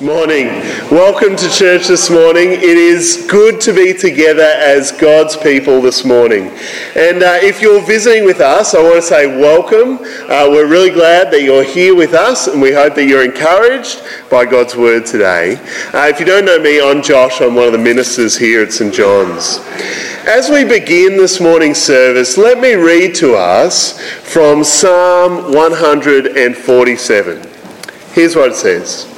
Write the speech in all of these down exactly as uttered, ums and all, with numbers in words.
Morning. Welcome to church this morning. It is good to be together as God's people this morning. And uh, if you're visiting with us, I want to say welcome. Uh, we're really glad that you're here with us, and we hope that you're encouraged by God's word today. Uh, if you don't know me, I'm Josh. I'm one of the ministers here at Saint John's. As we begin this morning's service, let me read to us from Psalm one forty-seven. Here's what it says.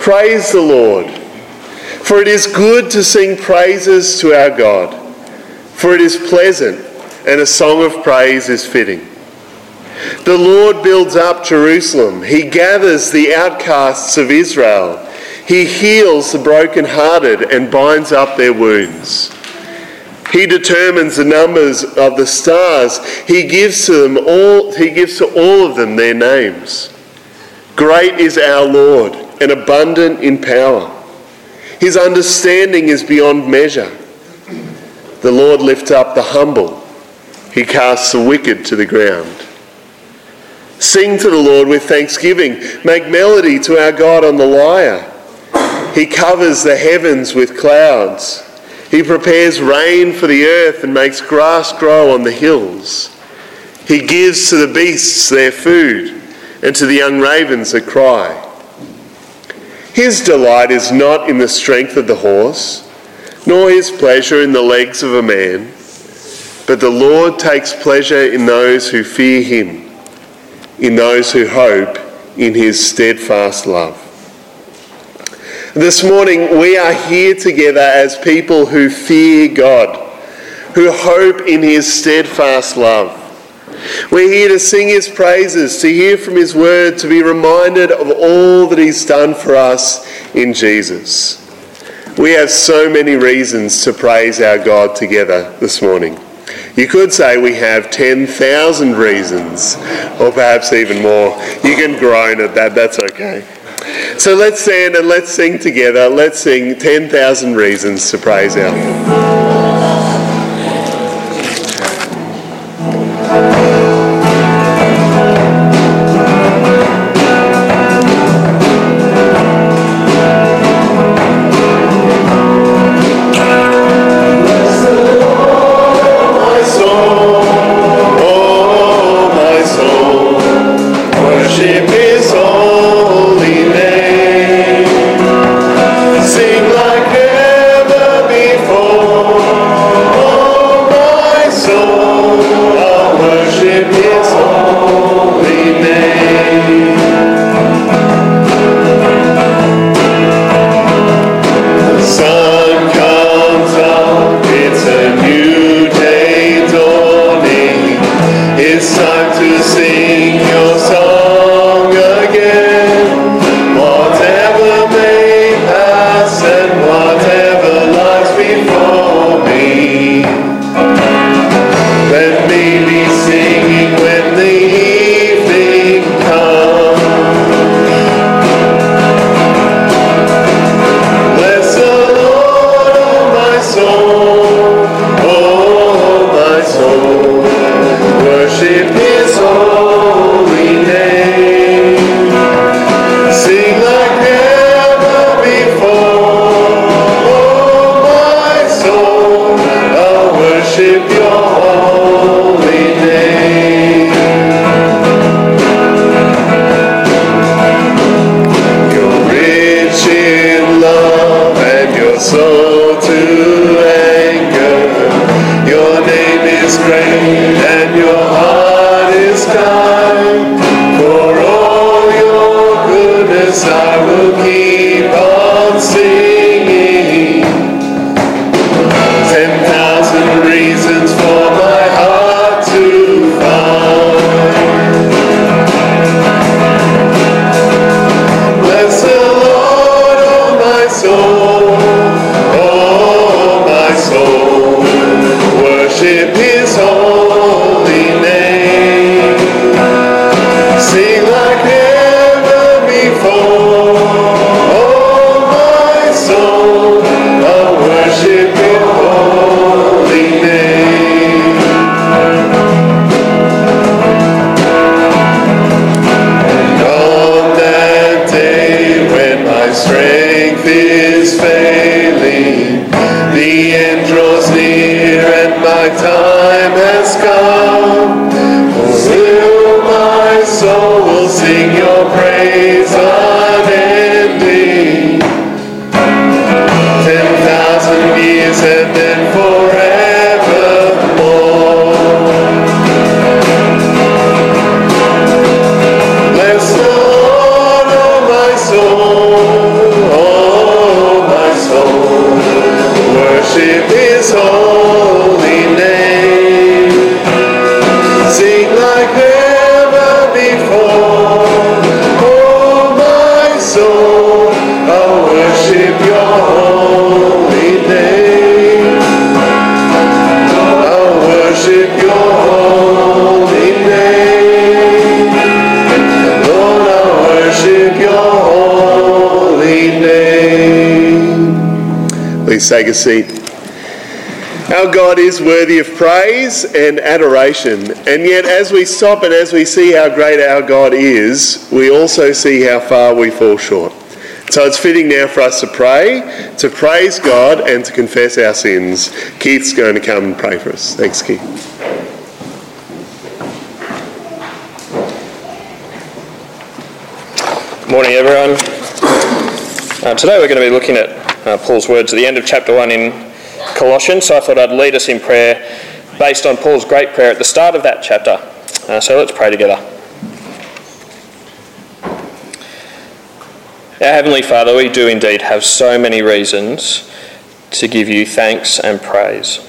Praise the Lord, for it is good to sing praises to our God, for it is pleasant, and a song of praise is fitting. The Lord builds up Jerusalem, he gathers the outcasts of Israel, he heals the brokenhearted and binds up their wounds. He determines the numbers of the stars, he gives to them all, he gives to all of them their names. Great is our Lord, and abundant in power. His understanding is beyond measure. The Lord lifts up the humble. He casts the wicked to the ground. Sing to the Lord with thanksgiving. Make melody to our God on the lyre. He covers the heavens with clouds. He prepares rain for the earth and makes grass grow on the hills. He gives to the beasts their food and to the young ravens their cry. His delight is not in the strength of the horse, nor his pleasure in the legs of a man, but the Lord takes pleasure in those who fear him, in those who hope in his steadfast love. This morning we are here together as people who fear God, who hope in his steadfast love. We're here to sing his praises, to hear from his word, to be reminded of all that he's done for us in Jesus. We have so many reasons to praise our God together this morning. You could say we have ten thousand reasons, or perhaps even more. You can groan at that, that's okay. So let's stand and let's sing together. Let's sing ten thousand reasons to praise our God. Sing like never before. strength is failing, the end draws near and my time has come. For still my soul will sing your praise unending. Ten thousand years and then forever. Worship His holy name. Sing like never before. Oh, my soul, I'll worship Your holy name. I'll worship Your holy name. Lord, I'll worship Your holy name. Please take a seat. Our God is worthy of praise and adoration, and yet as we stop and as we see how great our God is, we also see how far we fall short. So it's fitting now for us to pray, to praise God and to confess our sins. Keith's going to come and pray for us. Thanks, Keith. Good morning, everyone. Uh, today we're going to be looking at uh, Paul's words at the end of chapter one in Colossians, so I thought I'd lead us in prayer based on Paul's great prayer at the start of that chapter. Uh, so let's pray together. Our Heavenly Father, we do indeed have so many reasons to give you thanks and praise.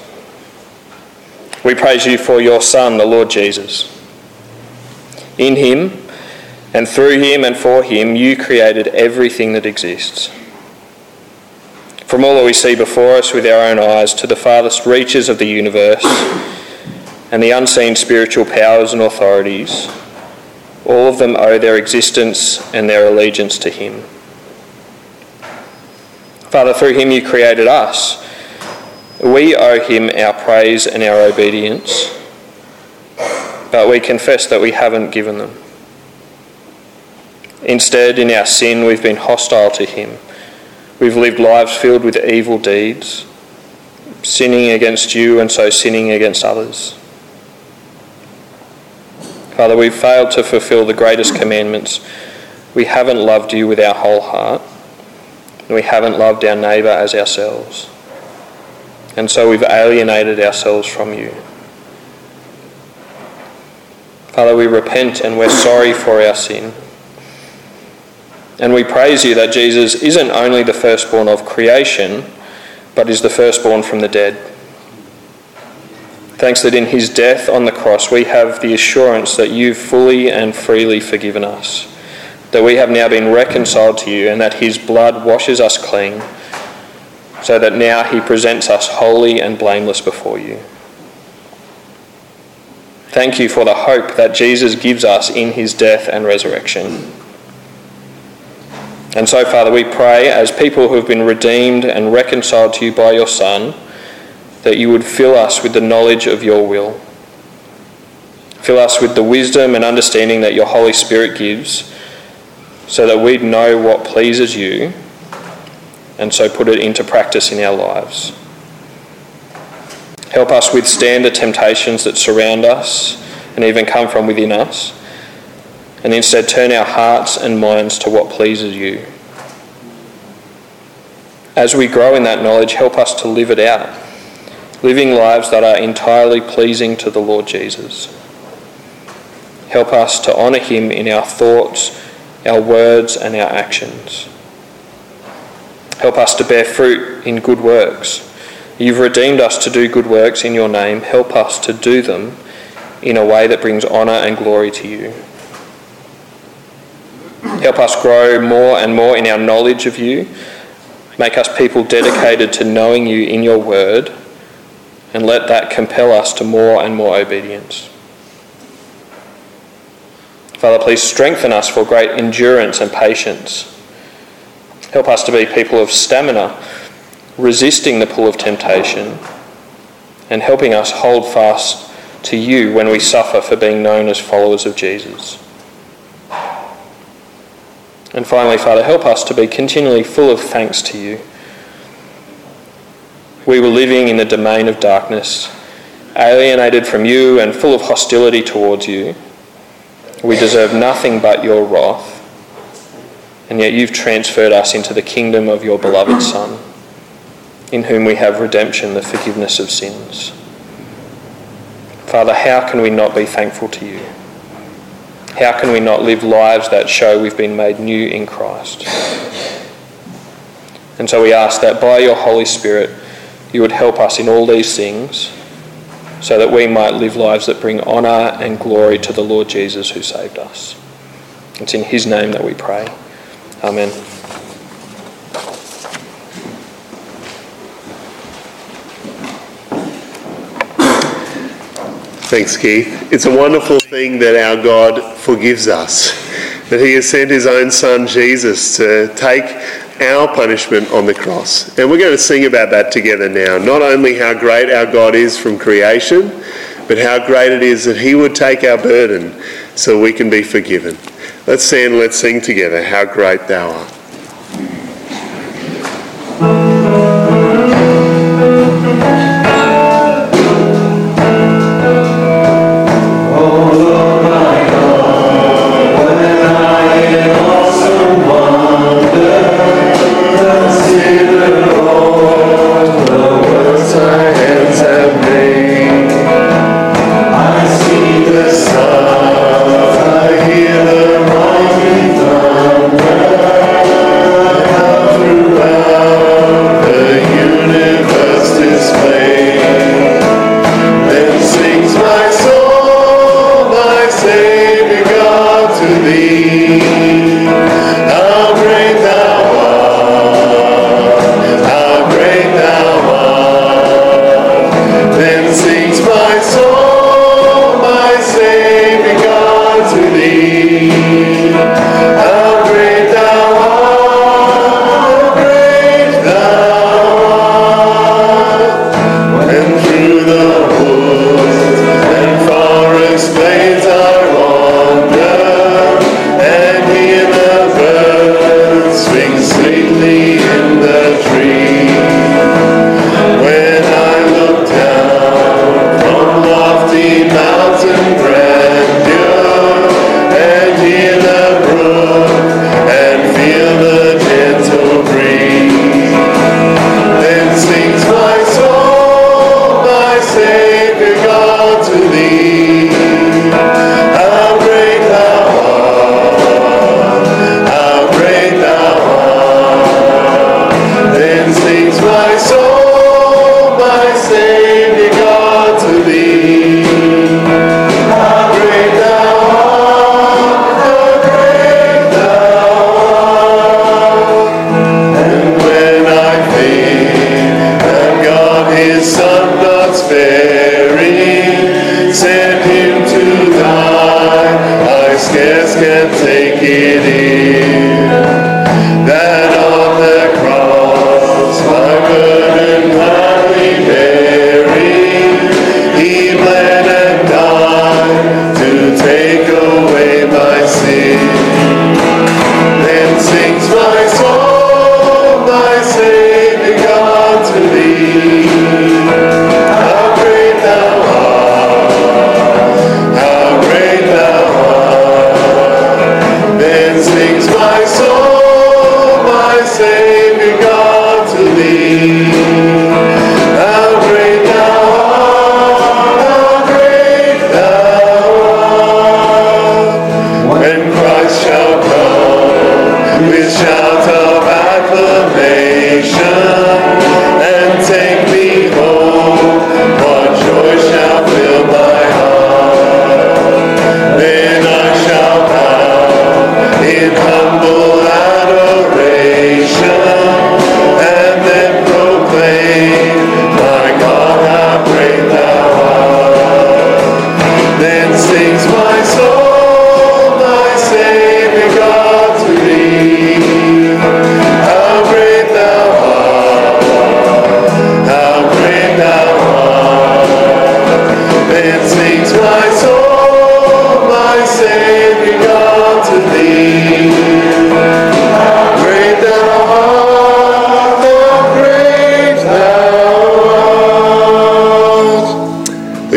We praise you for your Son, the Lord Jesus. In him and through him and for him, you created everything that exists. From all that we see before us with our own eyes to the farthest reaches of the universe and the unseen spiritual powers and authorities, all of them owe their existence and their allegiance to him. Father, through him you created us. We owe him our praise and our obedience, but we confess that we haven't given them. Instead, in our sin, we've been hostile to him. We've lived lives filled with evil deeds, sinning against you and so sinning against others. Father, we've failed to fulfill the greatest commandments. We haven't loved you with our whole heart, and we haven't loved our neighbour as ourselves. And so we've alienated ourselves from you. Father, we repent and we're sorry for our sin. And we praise you that Jesus isn't only the firstborn of creation, but is the firstborn from the dead. Thanks that in his death on the cross we have the assurance that you've fully and freely forgiven us, that we have now been reconciled to you, and that his blood washes us clean, so that now he presents us holy and blameless before you. Thank you for the hope that Jesus gives us in his death and resurrection. And so, Father, we pray as people who have been redeemed and reconciled to you by your Son, that you would fill us with the knowledge of your will. Fill us with the wisdom and understanding that your Holy Spirit gives, so that we'd know what pleases you and so put it into practice in our lives. Help us withstand the temptations that surround us and even come from within us, and instead turn our hearts and minds to what pleases you. As we grow in that knowledge, help us to live it out, living lives that are entirely pleasing to the Lord Jesus. Help us to honour him in our thoughts, our words and our actions. Help us to bear fruit in good works. You've redeemed us to do good works in your name. Help us to do them in a way that brings honour and glory to you. Help us grow more and more in our knowledge of you. Make us people dedicated to knowing you in your word, and let that compel us to more and more obedience. Father, please strengthen us for great endurance and patience. Help us to be people of stamina, resisting the pull of temptation, and helping us hold fast to you when we suffer for being known as followers of Jesus. And finally, Father, help us to be continually full of thanks to you. We were living in the domain of darkness, alienated from you and full of hostility towards you. We deserve nothing but your wrath, and yet you've transferred us into the kingdom of your beloved Son, in whom we have redemption, the forgiveness of sins. Father, how can we not be thankful to you? How can we not live lives that show we've been made new in Christ? And so we ask that by your Holy Spirit you would help us in all these things, so that we might live lives that bring honour and glory to the Lord Jesus who saved us. It's in his name that we pray. Amen. Thanks, Keith. It's a wonderful thing that our God forgives us, that he has sent his own son Jesus to take our punishment on the cross. And we're going to sing about that together now, not only how great our God is from creation, but how great it is that he would take our burden so we can be forgiven. Let's stand, let's sing together, How Great Thou Art.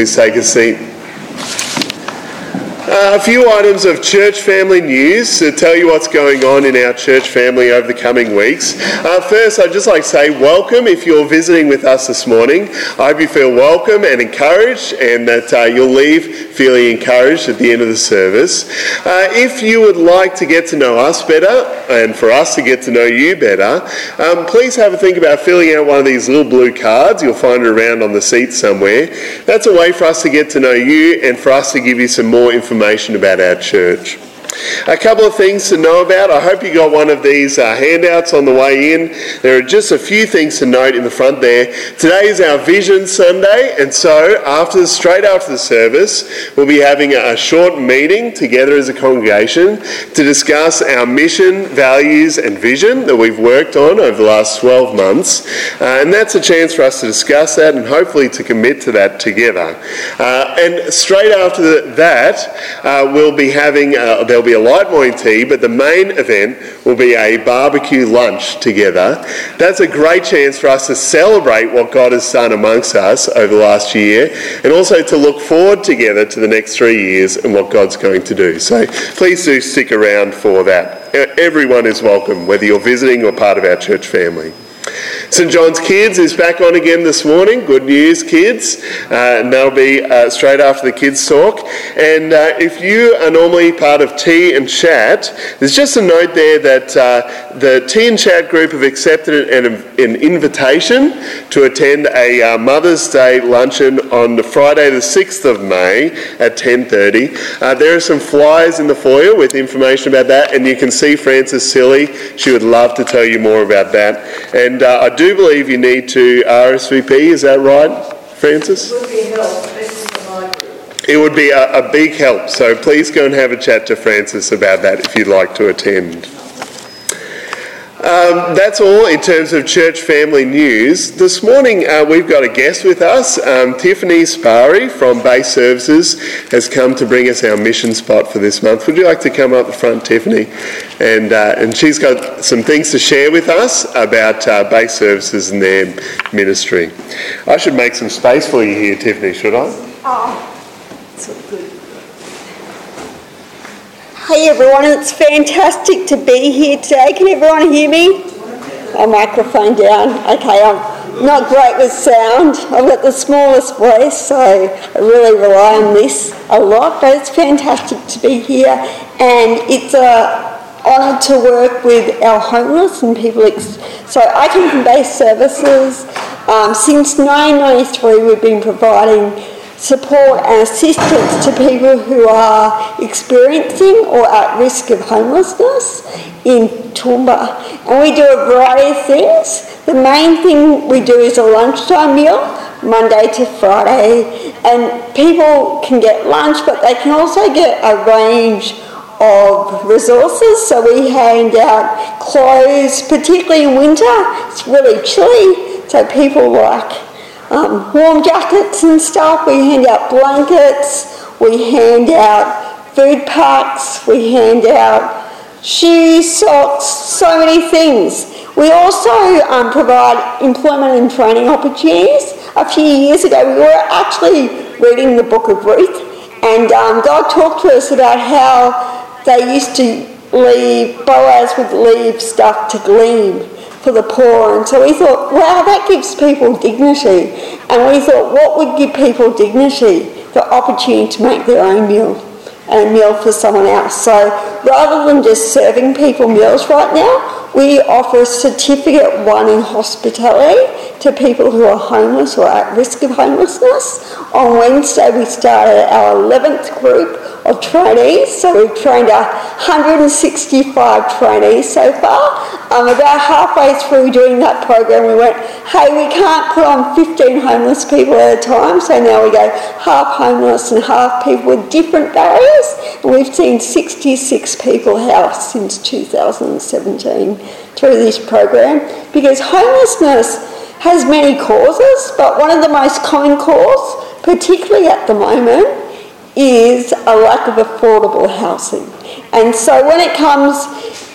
Please take a seat. Uh, a few items of church family news to tell you what's going on in our church family over the coming weeks. Uh, first, I'd just like to say welcome if you're visiting with us this morning. I hope you feel welcome and encouraged, and that uh, you'll leave feeling encouraged at the end of the service. Uh, if you would like to get to know us better, and for us to get to know you better, um, please have a think about filling out one of these little blue cards. You'll find it around on the seat somewhere. That's a way for us to get to know you and for us to give you some more information about our church. A couple of things to know about. I hope you got one of these uh, handouts on the way in. There are just a few things to note in the front there. Today is our Vision Sunday, and so after, straight after the service, we'll be having a short meeting together as a congregation to discuss our mission, values and vision that we've worked on over the last twelve months. Uh, and that's a chance for us to discuss that and hopefully to commit to that together. Uh, and straight after that, uh, we'll be having uh, there'll be a light morning tea, but the main event will be a barbecue lunch together. That's a great chance for us to celebrate what God has done amongst us over the last year, and also to look forward together to the next three years and what God's going to do. So please do stick around for that. Everyone is welcome, whether you're visiting or part of our church family. Saint John's Kids is back on again this morning. Good news, kids. Uh, and that'll be uh, straight after the kids' talk. And uh, if you are normally part of Tea and Chat, there's just a note there that uh, the Tea and Chat group have accepted an, an invitation to attend a uh, Mother's Day luncheon on the Friday the sixth of May at ten thirty. Uh, there are some flyers in the foyer with information about that, and you can see Frances Silly. She would love to tell you more about that. And Uh, I do believe you need to R S V P, is that right, Frances? It would be a help. This is the library. It would be a, a big help, so please go and have a chat to Frances about that if you'd like to attend. Um, that's all in terms of church family news. This morning uh, we've got a guest with us. Um, Tiffany Spary from Base Services has come to bring us our mission spot for this month. Would you like to come up the front, Tiffany? And uh, and she's got some things to share with us about uh, Base Services and their ministry. I should make some space for you here, Tiffany, should I? Oh, it's all good. Hey everyone, it's fantastic to be here today. Can everyone hear me? Oh, microphone down. Okay, I'm not great with sound. I've got the smallest voice, so I really rely on this a lot, but it's fantastic to be here, and it's an honour to work with our homeless and people. Ex- so I come from Base Services. Um, since nineteen ninety-three, we've been providing support and assistance to people who are experiencing or at risk of homelessness in Toowoomba. And we do a variety of things. The main thing we do is a lunchtime meal, Monday to Friday. And people can get lunch, but they can also get a range of resources. So we hand out clothes, particularly in winter. It's really chilly, so people like Um, warm jackets and stuff. We hand out blankets, we hand out food packs, we hand out shoes, socks, so many things. We also um, provide employment and training opportunities. A few years ago we were actually reading the Book of Ruth, and um, God talked to us about how they used to leave, Boaz would leave stuff to glean for the poor, and so we thought, wow, that gives people dignity. And we thought, what would give people dignity? The opportunity to make their own meal and a meal for someone else. So rather than just serving people meals right now, we offer a certificate one in hospitality to people who are homeless or at risk of homelessness. On Wednesday we started our eleventh group of trainees, so we've trained one hundred sixty-five trainees so far. Um, about halfway through doing that program we went, hey, we can't put on fifteen homeless people at a time, so now we go half homeless and half people with different barriers, and we've seen sixty-six people housed since two thousand seventeen through this program, because homelessness has many causes, but one of the most common cause, particularly at the moment, is a lack of affordable housing. And so when it comes,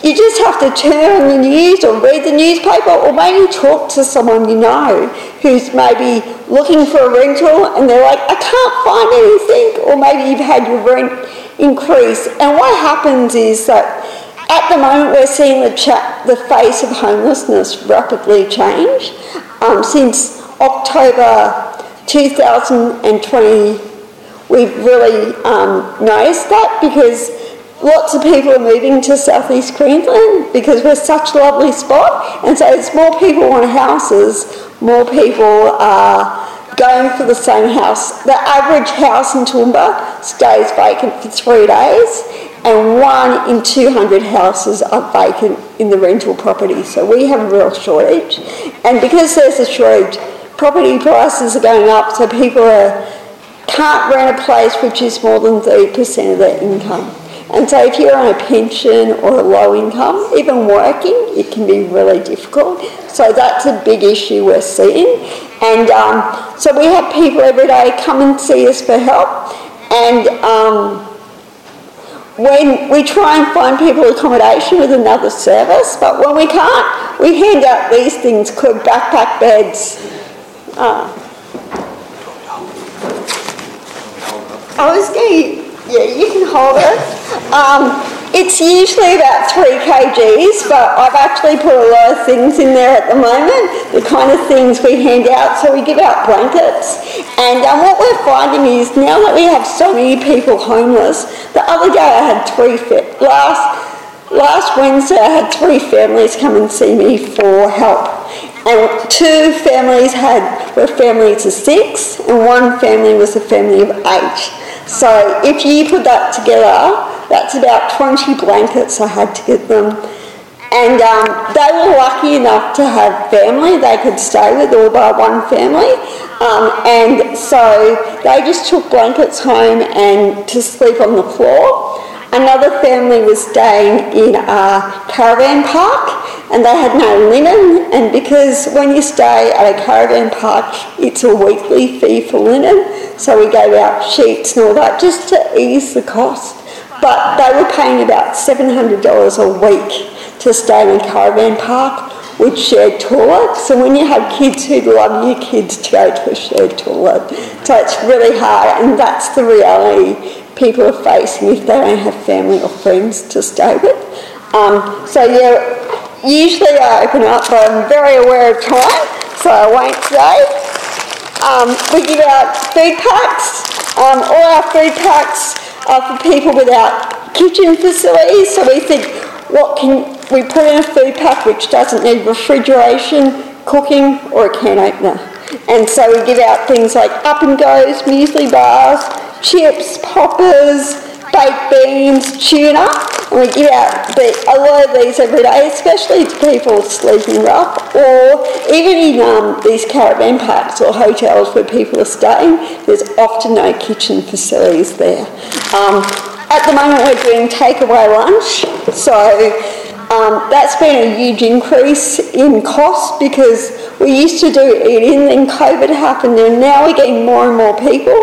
you just have to turn on the news or read the newspaper or maybe talk to someone you know who's maybe looking for a rental and they're like, I can't find anything, or maybe you've had your rent increase. And what happens is that at the moment we're seeing the, cha- the face of homelessness rapidly change. Um, since October twenty twenty, we've really um, noticed that, because lots of people are moving to South East Queensland because we're such a lovely spot. And so as more people want houses, more people are going for the same house. The average house in Toowoomba stays vacant for three days and one in two hundred houses are vacant in the rental property. So we have a real shortage. And because there's a shortage, property prices are going up, so people are, can't rent a place which is more than thirty percent of their income. And so if you're on a pension or a low income, even working, it can be really difficult. So that's a big issue we're seeing. And um, so we have people every day come and see us for help. And um, when we try and find people accommodation with another service, but when we can't, we hand out these things called backpack beds. Uh, I was going to... Yeah, you can hold it. Um, it's usually about three kilograms, but I've actually put a lot of things in there at the moment, the kind of things we hand out. So we give out blankets. And um, what we're finding is now that we have so many people homeless, the other day I had three, fa- last, last Wednesday I had three families come and see me for help. And two families had were families of six, and one family was a family of eight. So if you put that together, that's about twenty blankets I had to get them. And um, they were lucky enough to have family they could stay with, all by one family. Um, and so they just took blankets home and to sleep on the floor. Another family was staying in a caravan park and they had no linen, and because when you stay at a caravan park it's a weekly fee for linen, so we gave out sheets and all that just to ease the cost. But they were paying about seven hundred dollars a week to stay in a caravan park with shared toilets. So when you have kids who love your kids to go to a shared toilet, so it's really hard, and that's the reality people are facing if they don't have family or friends to stay with. Um, so yeah, usually I open up, but I'm very aware of time, so I won't today. Um, we give out food packs. Um, all our food packs are for people without kitchen facilities, so we think, what can we put in a food pack which doesn't need refrigeration, cooking, or a can opener? And so we give out things like up and goes, muesli bars, chips, poppers, baked beans, tuna, and we give out a lot of these every day, especially to people sleeping rough, or even in um, these caravan parks or hotels where people are staying, there's often no kitchen facilities there. Um, at the moment we're doing takeaway lunch, so... Um, that's been a huge increase in cost, because we used to do eat-in, then COVID happened, and now we're getting more and more people.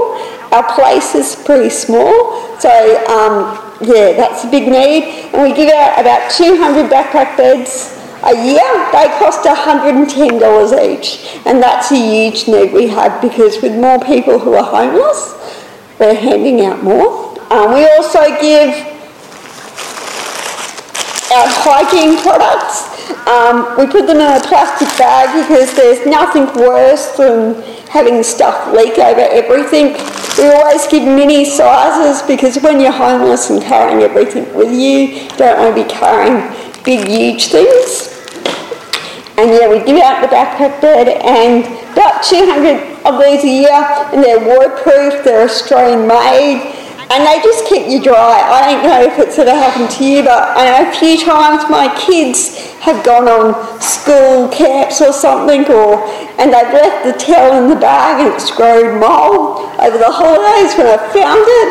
Our place is pretty small, so um, yeah, that's a big need. And we give out about two hundred backpack beds a year. They cost one hundred ten dollars each, and that's a huge need we have, because with more people who are homeless, we're handing out more. Um, we also give... our hygiene products. Um, we put them in a plastic bag because there's nothing worse than having stuff leak over everything. We always give mini sizes, because when you're homeless and carrying everything with you, you don't want to be carrying big, huge things. And yeah, we give out the backpack bed, and about two hundred of these a year, and they're waterproof, they're Australian made. And they just keep you dry. I don't know if it's ever happened to you, but I know a few times my kids have gone on school camps or something, or and they've left the towel in the bag and it's grown mould over the holidays when I found it.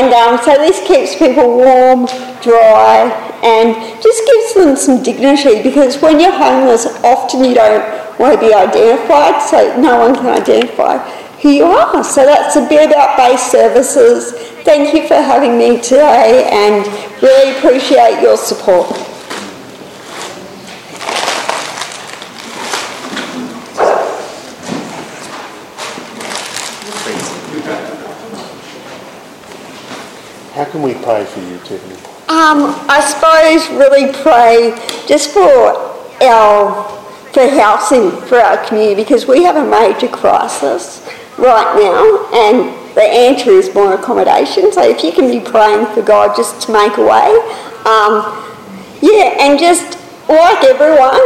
And um, so this keeps people warm, dry, and just gives them some dignity, because when you're homeless, often you don't want to be identified, so no one can identify who you are. So that's a bit about Base Services. Thank you for having me today and really appreciate your support. How can we pray for you, Tiffany? Um, I suppose really pray just for our for housing for our community, because we have a major crisis right now, and the answer is more accommodation. So if you can be praying for God just to make a way, um, yeah, and just like everyone,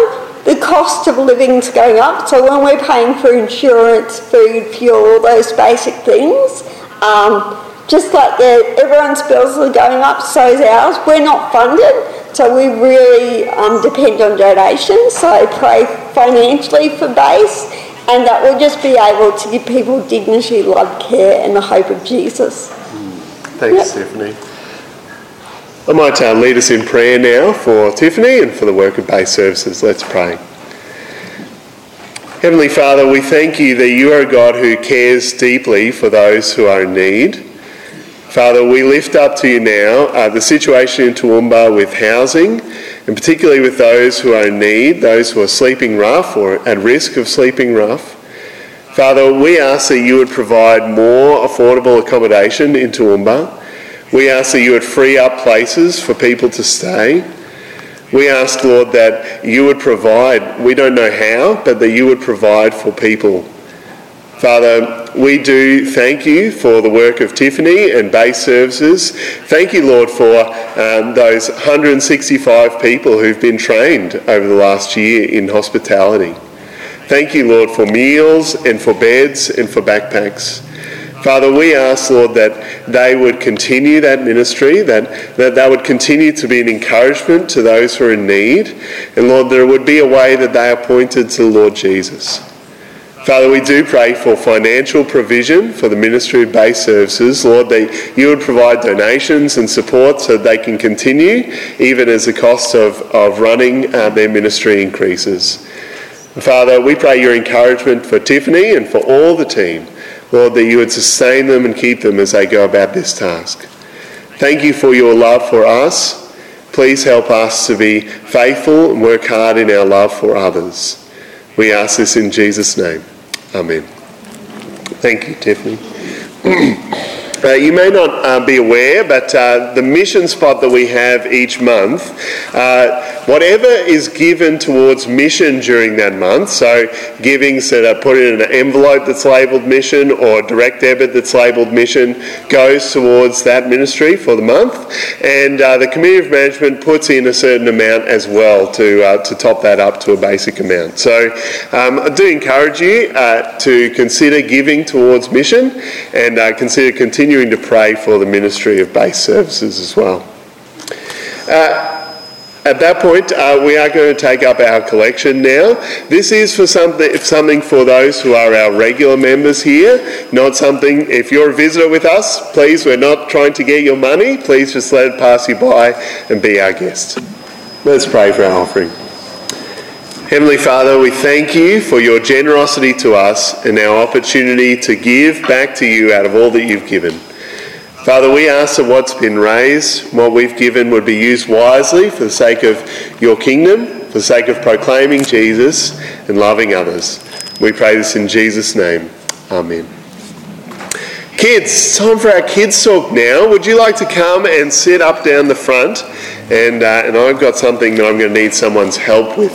the cost of living's going up. So when we're paying for insurance, food, fuel, all those basic things, um, just like the, everyone's bills are going up, so is ours. We're not funded, so we really um, depend on donations. So I pray financially for Base, and that we'll just be able to give people dignity, love, care, and the hope of Jesus. Mm. Thanks, yep. Tiffany. I might uh, lead us in prayer now for Tiffany and for the work of Base Services. Let's pray. Heavenly Father, we thank you that you are a God who cares deeply for those who are in need. Father, we lift up to you now uh, the situation in Toowoomba with housing, and particularly with those who are in need, those who are sleeping rough or at risk of sleeping rough. Father, we ask that you would provide more affordable accommodation in Toowoomba. We ask that you would free up places for people to stay. We ask, Lord, that you would provide, we don't know how, but that you would provide for people. Father, we do thank you for the work of Tiffany and Base Services. Thank you, Lord, for um, those one hundred sixty-five people who've been trained over the last year in hospitality. Thank you, Lord, for meals and for beds and for backpacks. Father, we ask, Lord, that they would continue that ministry, that, that they would continue to be an encouragement to those who are in need. And, Lord, there would be a way that they are pointed to the Lord Jesus. Father, we do pray for financial provision for the ministry of Base Services. Lord, that you would provide donations and support so they can continue, even as the cost of, of running uh, their ministry increases. Father, we pray your encouragement for Tiffany and for all the team. Lord, that you would sustain them and keep them as they go about this task. Thank you for your love for us. Please help us to be faithful and work hard in our love for others. We ask this in Jesus' name. Amen. Thank you, Tiffany. uh, you may not uh, be aware, but uh, the mission spot that we have each month, uh, whatever is given towards mission during that month, so givings that are put in an envelope that's labelled mission or direct debit that's labelled mission goes towards that ministry for the month, and uh, the Committee of Management puts in a certain amount as well to uh, to top that up to a basic amount. So um, I do encourage you uh, to consider giving towards mission and uh, consider continuing to pray for the ministry of Base Services as well. Uh, At that point, uh, we are going to take up our collection now. This is for something, something for those who are our regular members here, not something, if you're a visitor with us, please, we're not trying to get your money. Please just let it pass you by and be our guest. Let's pray for our offering. Heavenly Father, we thank you for your generosity to us and our opportunity to give back to you out of all that you've given. Father, we ask that what's been raised, what we've given, would be used wisely for the sake of your kingdom, for the sake of proclaiming Jesus and loving others. We pray this in Jesus' name. Amen. Kids, time for our kids talk now. Would you like to come and sit up down the front? And, uh, and I've got something that I'm going to need someone's help with.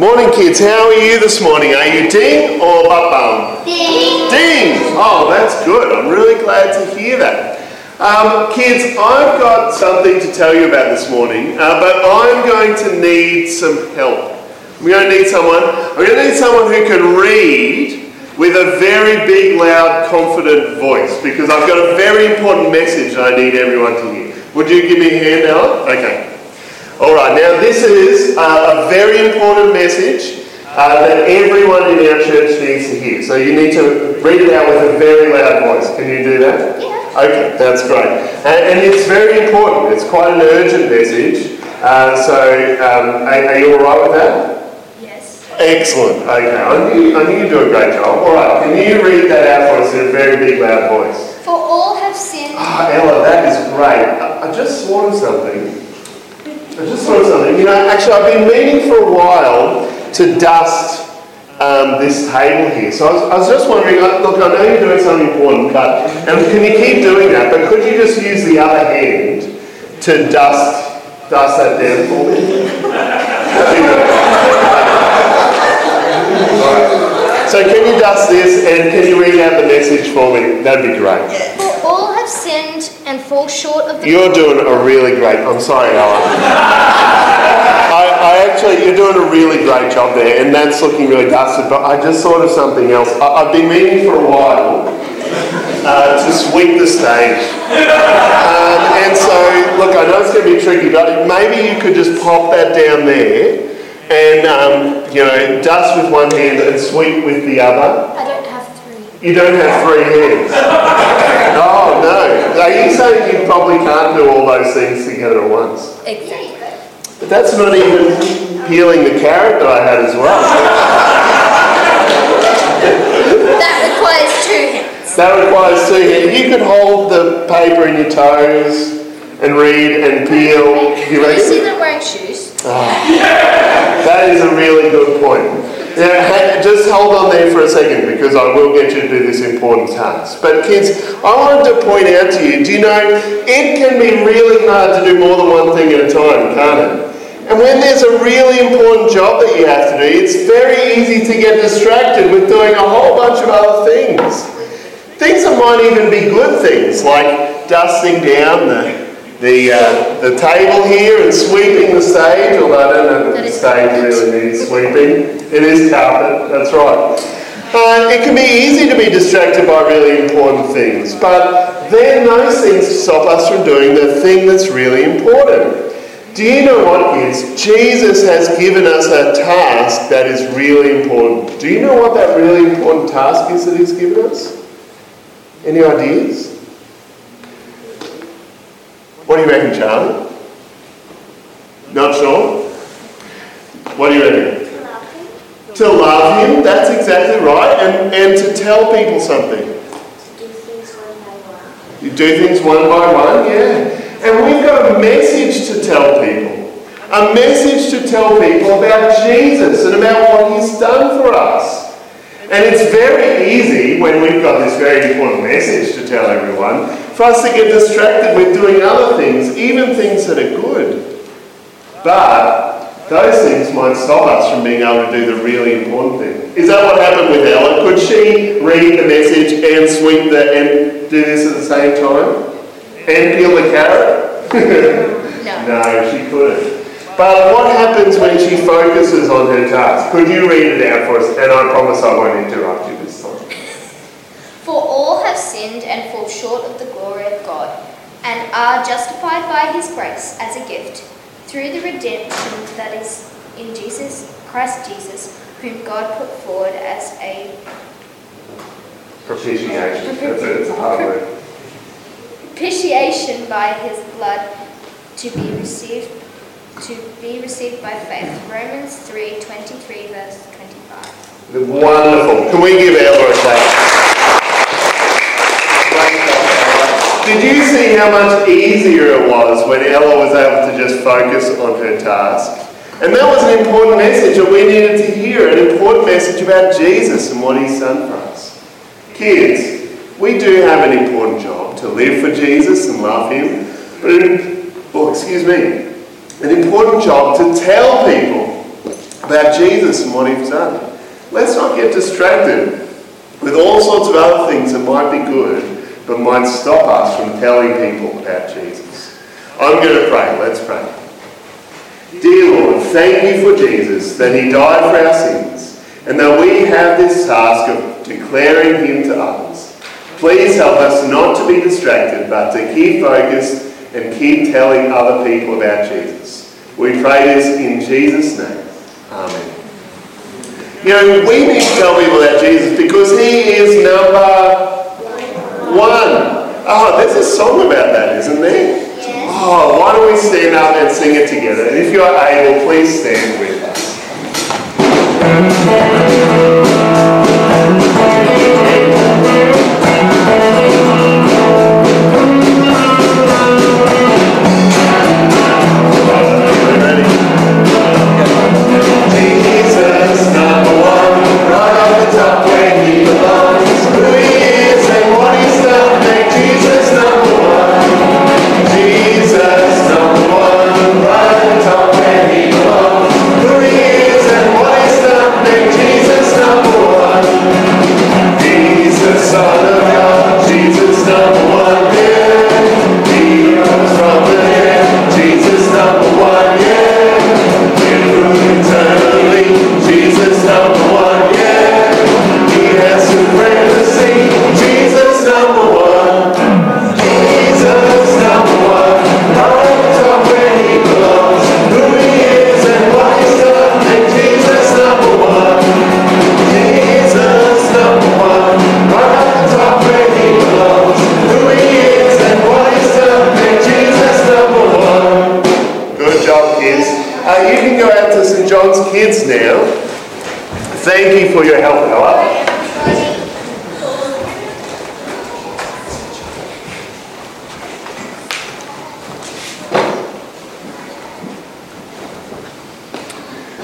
Morning, kids. How are you this morning? Are you ding or bum-bum? Ding. Ding. Oh, that's good. I'm really glad to hear that. Um, kids, I've got something to tell you about this morning, uh, but I'm going to need some help. I'm going to need someone. I'm going to need someone who can read with a very big, loud, confident voice, because I've got a very important message I need everyone to hear. Would you give me a hand, Ellen? Okay. Alright, now this is uh, a very important message uh, that everyone in our church needs to hear. So you need to read it out with a very loud voice. Can you do that? Yeah. Okay, that's great. And, and it's very important. It's quite an urgent message. Uh, so um, are, are you all right with that? Yes. Excellent. Okay, I knew, I knew you'd do a great job. All right, can you read that out for us in a very big, loud voice? For all have sinned. Ah, oh, Ella, that is great. I, I just thought of something. I just thought of something. You know, actually, I've been meaning for a while to dust Um, this table here. So I was, I was just wondering, look, I know you're doing something important, but and can you keep doing that? But could you just use the other hand to dust dust that down for me? Right. So can you dust this and can you read out the message for me? That'd be great. For all have sinned and fall short of the... You're doing a really great... I'm sorry, Ella. I actually, you're doing a really great job there, and that's looking really dusted, but I just thought of something else. I, I've been meaning for a while uh, to sweep the stage. Um, and so, look, I know it's going to be tricky, but maybe you could just pop that down there and, um, you know, dust with one hand and sweep with the other. I don't have three. You don't have three hands? Oh, no. Are you saying you probably can't do all those things together at once? Exactly. But that's not even peeling the carrot that I had as well. That requires two hands. That requires two hands. You could hold the paper in your toes and read and peel. You ready? You see them wearing shoes. Oh, that is a really good point. Now, just hold on there for a second because I will get you to do this important task. But kids, I wanted to point out to you, do you know, it can be really hard to do more than one thing at a time, can't it? And when there's a really important job that you have to do, it's very easy to get distracted with doing a whole bunch of other things. Things that might even be good things, like dusting down the the, uh, the table here and sweeping the stage, although I don't know if the stage really needs sweeping. It is carpet, that's right. Uh, it can be easy to be distracted by really important things, but then those things stop us from doing the thing that's really important. Do you know what it is? Jesus has given us a task that is really important. Do you know what that really important task is that he's given us? Any ideas? What do you reckon, Charlie? Not sure? What do you reckon? To love him. To love him, that's exactly right. And, and to tell people something. To do things one by one. You do things one by one, yeah. And we've got a message to tell people. A message to tell people about Jesus and about what he's done for us. And it's very easy when we've got this very important message to tell everyone for us to get distracted with doing other things, even things that are good. But those things might stop us from being able to do the really important thing. Is that what happened with Ella? Could she read the message and sweep the and do this at the same time? And peel the carrot? No. No, she couldn't. But what happens when she focuses on her task? Could you read it out for us? And I promise I won't interrupt you this time. For all have sinned and fall short of the glory of God, and are justified by his grace as a gift, through the redemption that is in Jesus Christ Jesus, whom God put forward as a... propitiation. That's a hard word. Propitiation by his blood to be received to be received by faith. Romans three twenty three verse twenty five. Wonderful. Can we give Ella a clap? Did you see how much easier it was when Ella was able to just focus on her task? And that was an important message that we needed to hear, an important message about Jesus and what he's done for us. Kids, we do have an important job to live for Jesus and love him, but well, excuse me, an important job to tell people about Jesus and what he's done. Let's not get distracted with all sorts of other things that might be good, but might stop us from telling people about Jesus. I'm going to pray. Let's pray. Dear Lord, thank you for Jesus, that he died for our sins, and that we have this task of declaring him to others. Please help us not to be distracted, but to keep focused and keep telling other people about Jesus. We pray this in Jesus' name. Amen. You know, we need to tell people about Jesus because he is number one. Oh, there's a song about that, isn't there? Oh, why don't we stand up and sing it together? And if you are able, please stand with us.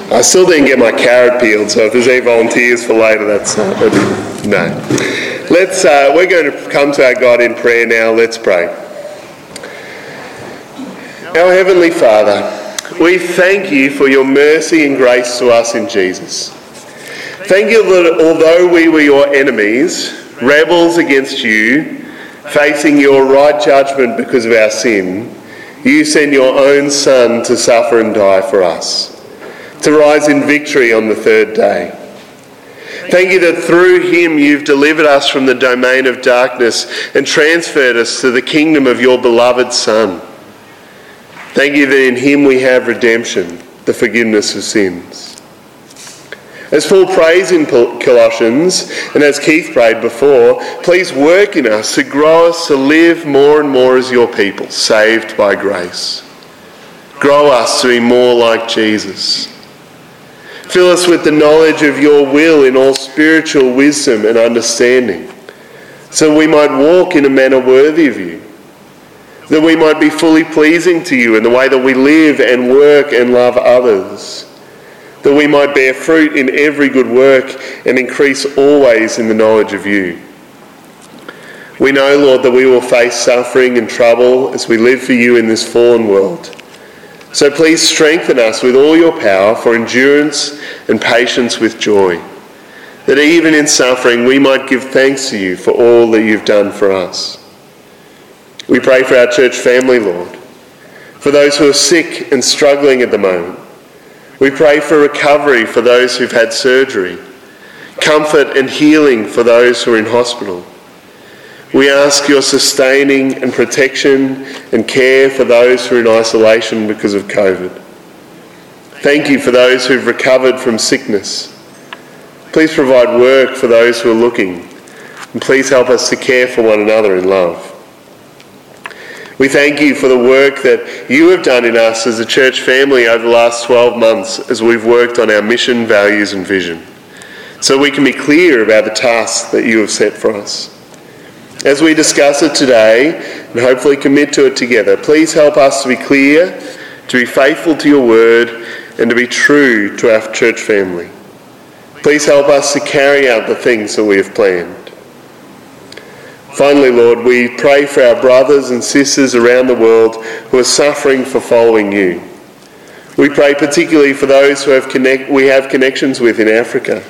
I still didn't get my carrot peeled, so if there's any volunteers for later, that's not. No. Let's. Uh, we're going to come to our God in prayer now. Let's pray. Our Heavenly Father, we thank you for your mercy and grace to us in Jesus. Thank you that although we were your enemies, rebels against you, facing your right judgment because of our sin, you send your own Son to suffer and die for us, to rise in victory on the third day. Thank you that through him you've delivered us from the domain of darkness and transferred us to the kingdom of your beloved Son. Thank you that in him we have redemption, the forgiveness of sins. As Paul prays in Colossians, and as Keith prayed before, please work in us to grow us to live more and more as your people, saved by grace. Grow us to be more like Jesus. Fill us with the knowledge of your will in all spiritual wisdom and understanding, so we might walk in a manner worthy of you, that we might be fully pleasing to you in the way that we live and work and love others, that we might bear fruit in every good work and increase always in the knowledge of you. We know, Lord, that we will face suffering and trouble as we live for you in this fallen world. So please strengthen us with all your power for endurance and patience with joy, that even in suffering we might give thanks to you for all that you've done for us. We pray for our church family, Lord, for those who are sick and struggling at the moment. We pray for recovery for those who've had surgery, comfort and healing for those who are in hospital. We ask your sustaining and protection and care for those who are in isolation because of COVID. Thank you for those who've recovered from sickness. Please provide work for those who are looking, and please help us to care for one another in love. We thank you for the work that you have done in us as a church family over the last twelve months as we've worked on our mission, values and vision, so we can be clear about the tasks that you have set for us. As we discuss it today and hopefully commit to it together, please help us to be clear, to be faithful to your word, and to be true to our church family. Please help us to carry out the things that we have planned. Finally, Lord, we pray for our brothers and sisters around the world who are suffering for following you. We pray particularly for those who have connect, we have connections with in Africa.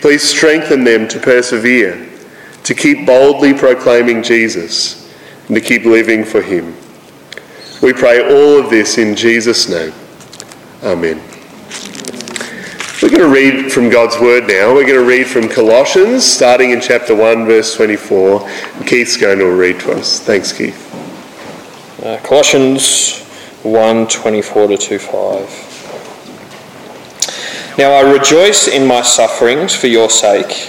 Please strengthen them to persevere, to keep boldly proclaiming Jesus, and to keep living for him. We pray all of this in Jesus' name. Amen. We're going to read from God's word now. We're going to read from Colossians, starting in chapter one, verse twenty-four. And Keith's going to read to us. Thanks, Keith. Uh, Colossians one, twenty-four to twenty-five. Now I rejoice in my sufferings for your sake,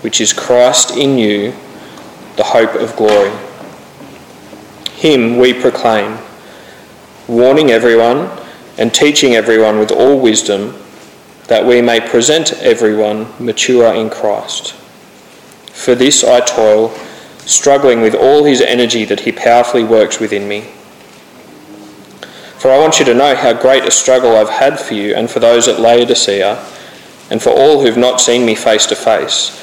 which is Christ in you, the hope of glory. Him we proclaim, warning everyone and teaching everyone with all wisdom, that we may present everyone mature in Christ. For this I toil, struggling with all his energy that he powerfully works within me. For I want you to know how great a struggle I've had for you and for those at Laodicea, and for all who've not seen me face to face,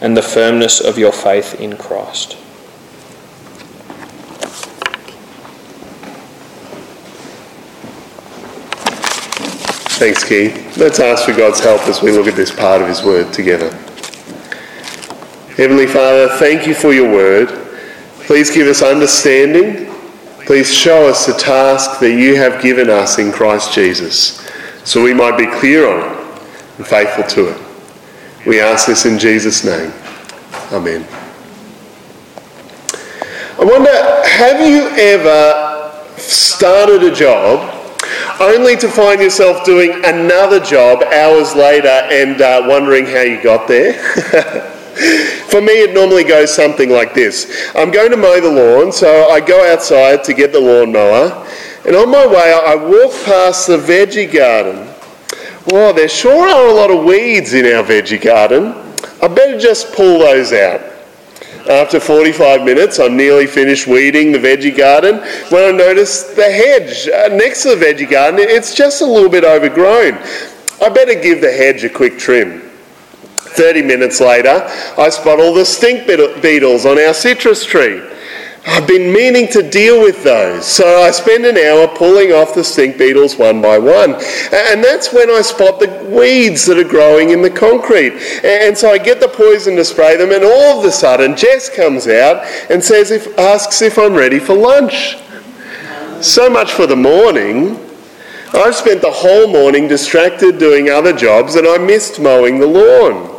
and the firmness of your faith in Christ. Thanks, Keith. Let's ask for God's help as we look at this part of his word together. Heavenly Father, thank you for your word. Please give us understanding. Please show us the task that you have given us in Christ Jesus, so we might be clear on it and faithful to it. We ask this in Jesus' name. Amen. I wonder, have you ever started a job only to find yourself doing another job hours later and uh, wondering how you got there? For me, it normally goes something like this. I'm going to mow the lawn, so I go outside to get the lawnmower, and on my way, I walk past the veggie garden. Well, there sure are a lot of weeds in our veggie garden. I better just pull those out. After forty-five minutes, I'm nearly finished weeding the veggie garden when I notice the hedge next to the veggie garden. It's just a little bit overgrown. I better give the hedge a quick trim. thirty minutes later, I spot all the stink beetles on our citrus tree. I've been meaning to deal with those, so I spend an hour pulling off the stink beetles one by one. And that's when I spot the weeds that are growing in the concrete. And so I get the poison to spray them, and all of a sudden, Jess comes out and says, if, asks if I'm ready for lunch. So much for the morning. I've spent the whole morning distracted doing other jobs, and I missed mowing the lawn.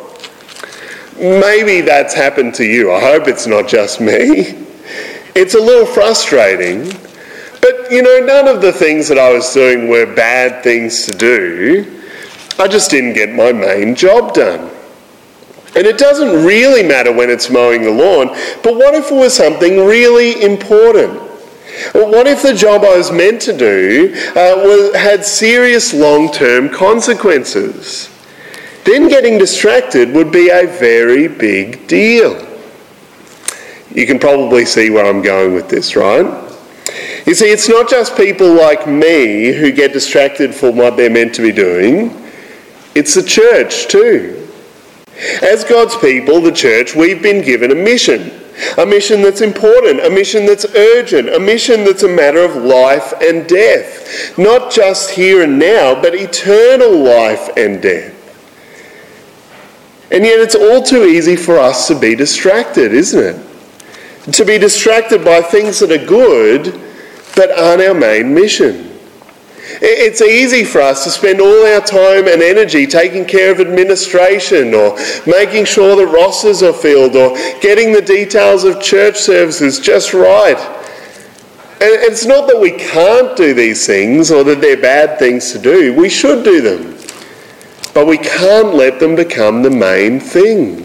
Maybe that's happened to you. I hope it's not just me. It's a little frustrating. But, you know, none of the things that I was doing were bad things to do. I just didn't get my main job done. And it doesn't really matter when it's mowing the lawn, but what if it was something really important? Well, what if the job I was meant to do uh, was, had serious long-term consequences? Then getting distracted would be a very big deal. You can probably see where I'm going with this, right? You see, it's not just people like me who get distracted from what they're meant to be doing. It's the church too. As God's people, the church, we've been given a mission. A mission that's important, a mission that's urgent, a mission that's a matter of life and death. Not just here and now, but eternal life and death. And yet it's all too easy for us to be distracted, isn't it? To be distracted by things that are good but aren't our main mission. It's easy for us to spend all our time and energy taking care of administration or making sure the rosters are filled or getting the details of church services just right. And it's not that we can't do these things or that they're bad things to do. We should do them. But we can't let them become the main thing.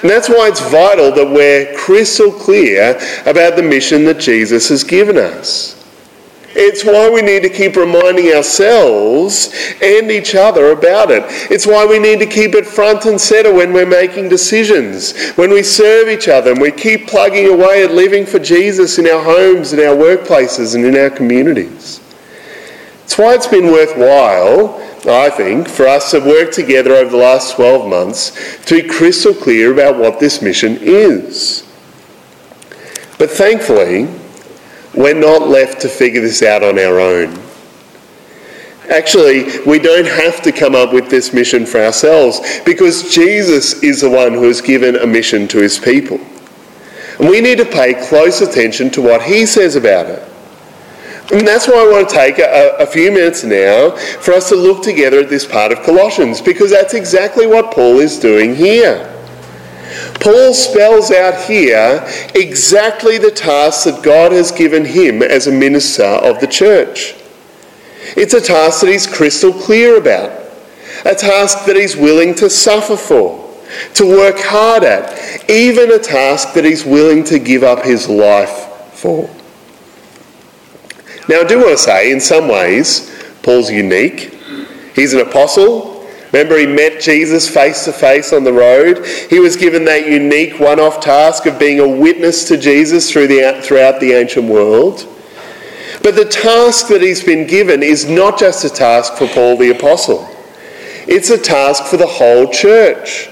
And that's why it's vital that we're crystal clear about the mission that Jesus has given us. It's why we need to keep reminding ourselves and each other about it. It's why we need to keep it front and centre when we're making decisions, when we serve each other and we keep plugging away at living for Jesus in our homes, in our workplaces and in our communities. It's why it's been worthwhile, I think, for us to work together over the last twelve months to be crystal clear about what this mission is. But thankfully, we're not left to figure this out on our own. Actually, we don't have to come up with this mission for ourselves because Jesus is the one who has given a mission to his people. And we need to pay close attention to what he says about it. And that's why I want to take a, a few minutes now for us to look together at this part of Colossians, because that's exactly what Paul is doing here. Paul spells out here exactly the task that God has given him as a minister of the church. It's a task that he's crystal clear about, a task that he's willing to suffer for, to work hard at, even a task that he's willing to give up his life for. Now, I do want to say, in some ways, Paul's unique. He's an apostle. Remember, he met Jesus face to face on the road. He was given that unique one-off task of being a witness to Jesus through the, throughout the ancient world. But the task that he's been given is not just a task for Paul the Apostle. It's a task for the whole church.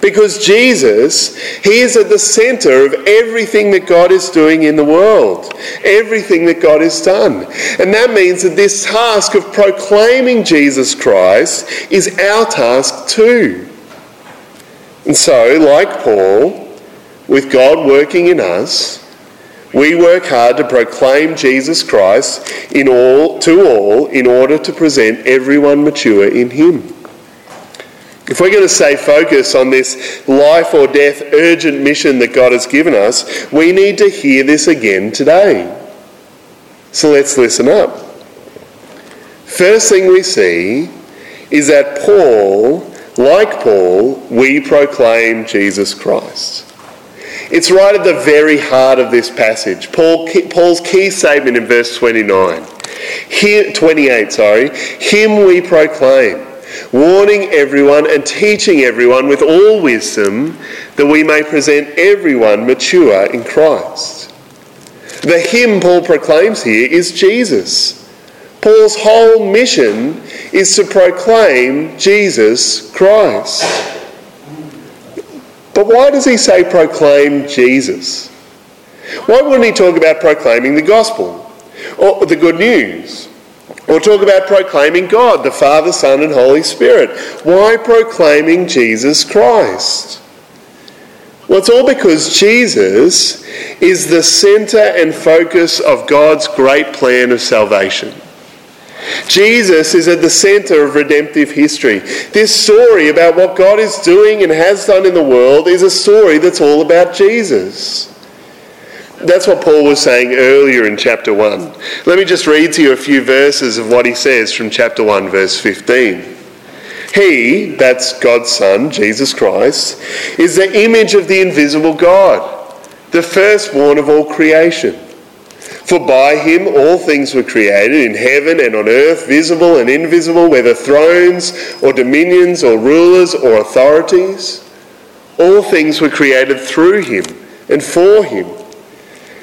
Because Jesus, he is at the centre of everything that God is doing in the world, everything that God has done. And that means that this task of proclaiming Jesus Christ is our task too. And so, like Paul, with God working in us, we work hard to proclaim Jesus Christ in all, to all in order to present everyone mature in him. If we're going to stay focused on this life or death urgent mission that God has given us, we need to hear this again today. So let's listen up. First thing we see is that Paul, like Paul, we proclaim Jesus Christ. It's right at the very heart of this passage. Paul, Paul's key statement in verse twenty-nine, here, twenty-eight, sorry, him we proclaim, warning everyone and teaching everyone with all wisdom that we may present everyone mature in Christ. The him Paul proclaims here is Jesus. Paul's whole mission is to proclaim Jesus Christ. But why does he say proclaim Jesus? Why wouldn't he talk about proclaiming the gospel or the good news? Or talk about proclaiming God, the Father, Son and Holy Spirit? Why proclaiming Jesus Christ? Well, it's all because Jesus is the centre and focus of God's great plan of salvation. Jesus is at the centre of redemptive history. This story about what God is doing and has done in the world is a story that's all about Jesus. That's what Paul was saying earlier in chapter one. Let me just read to you a few verses of what he says from chapter one, verse fifteen. He, that's God's Son, Jesus Christ, is the image of the invisible God, the firstborn of all creation. For by him all things were created in heaven and on earth, visible and invisible, whether thrones or dominions or rulers or authorities. All things were created through him and for him.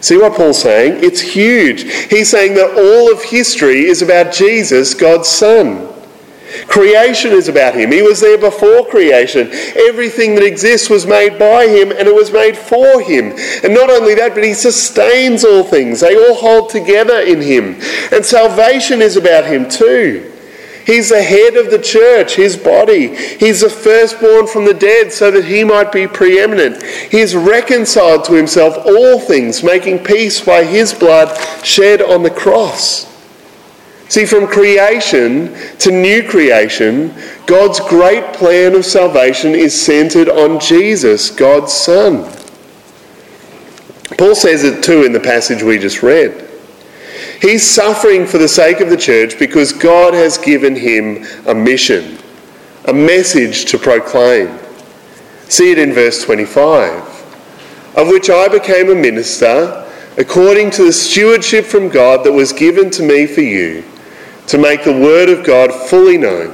See what Paul's saying? It's huge. He's saying that all of history is about Jesus, God's Son. Creation is about him. He was there before creation. Everything that exists was made by him, and it was made for him. And not only that, but he sustains all things. They all hold together in him. And salvation is about him too. He's the head of the church, his body. He's the firstborn from the dead so that he might be preeminent. He's reconciled to himself all things, making peace by his blood shed on the cross. See, from creation to new creation, God's great plan of salvation is centred on Jesus, God's Son. Paul says it too in the passage we just read. He's suffering for the sake of the church because God has given him a mission, a message to proclaim. See it in verse twenty-five. Of which I became a minister, according to the stewardship from God that was given to me for you, to make the word of God fully known,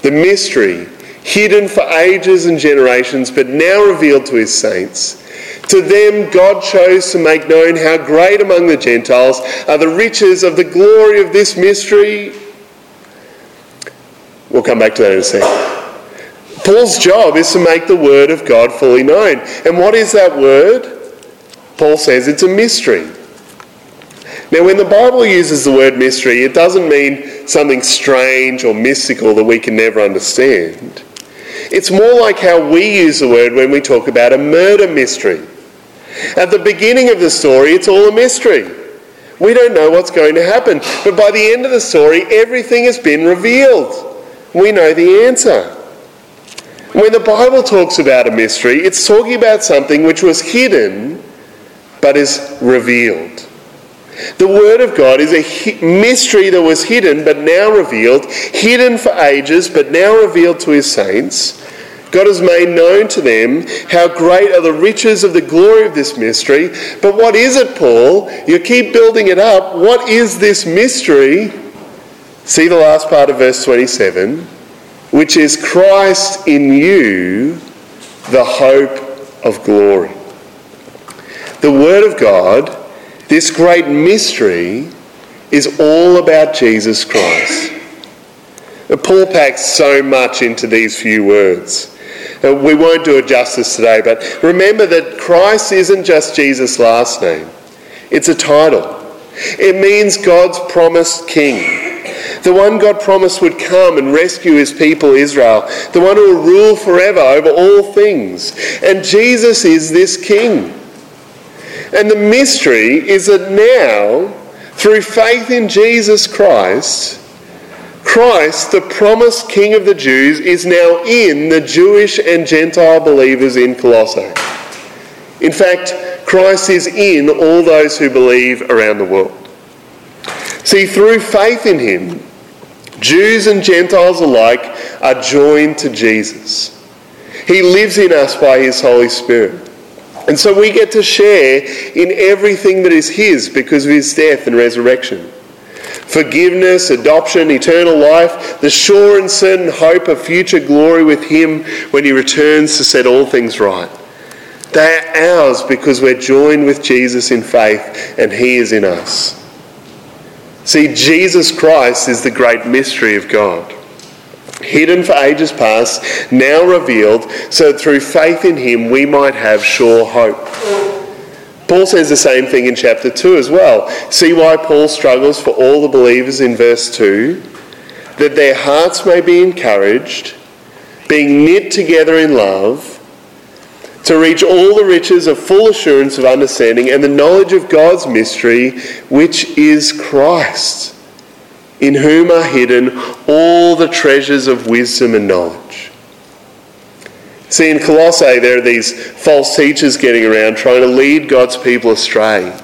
the mystery hidden for ages and generations, but now revealed to his saints. To them God chose to make known how great among the Gentiles are the riches of the glory of this mystery. We'll come back to that in a second. Paul's job is to make the word of God fully known. And what is that word? Paul says it's a mystery. Now, when the Bible uses the word mystery, it doesn't mean something strange or mystical that we can never understand. It's more like how we use the word when we talk about a murder mystery. At the beginning of the story, it's all a mystery. We don't know what's going to happen. But by the end of the story, everything has been revealed. We know the answer. When the Bible talks about a mystery, it's talking about something which was hidden but is revealed. The Word of God is a hi- mystery that was hidden but now revealed, hidden for ages but now revealed to His saints. God has made known to them how great are the riches of the glory of this mystery. But what is it, Paul? You keep building it up. What is this mystery? See the last part of verse twenty-seven. Which is Christ in you, the hope of glory. The Word of God, this great mystery, is all about Jesus Christ. Paul packs so much into these few words. We won't do it justice today, but remember that Christ isn't just Jesus' last name. It's a title. It means God's promised King. The one God promised would come and rescue his people Israel. The one who will rule forever over all things. And Jesus is this King. And the mystery is that now, through faith in Jesus Christ, Christ, the promised King of the Jews, is now in the Jewish and Gentile believers in Colossae. In fact, Christ is in all those who believe around the world. See, through faith in him, Jews and Gentiles alike are joined to Jesus. He lives in us by his Holy Spirit. And so we get to share in everything that is his because of his death and resurrection. Forgiveness, adoption, eternal life, the sure and certain hope of future glory with him when he returns to set all things right. They are ours because we're joined with Jesus in faith and he is in us. See, Jesus Christ is the great mystery of God, hidden for ages past, now revealed, so that through faith in him we might have sure hope. Paul says the same thing in chapter two as well. See why Paul struggles for all the believers in verse two, that their hearts may be encouraged, being knit together in love, to reach all the riches of full assurance of understanding and the knowledge of God's mystery, which is Christ, in whom are hidden all the treasures of wisdom and knowledge. See, in Colossae, there are these false teachers getting around trying to lead God's people astray.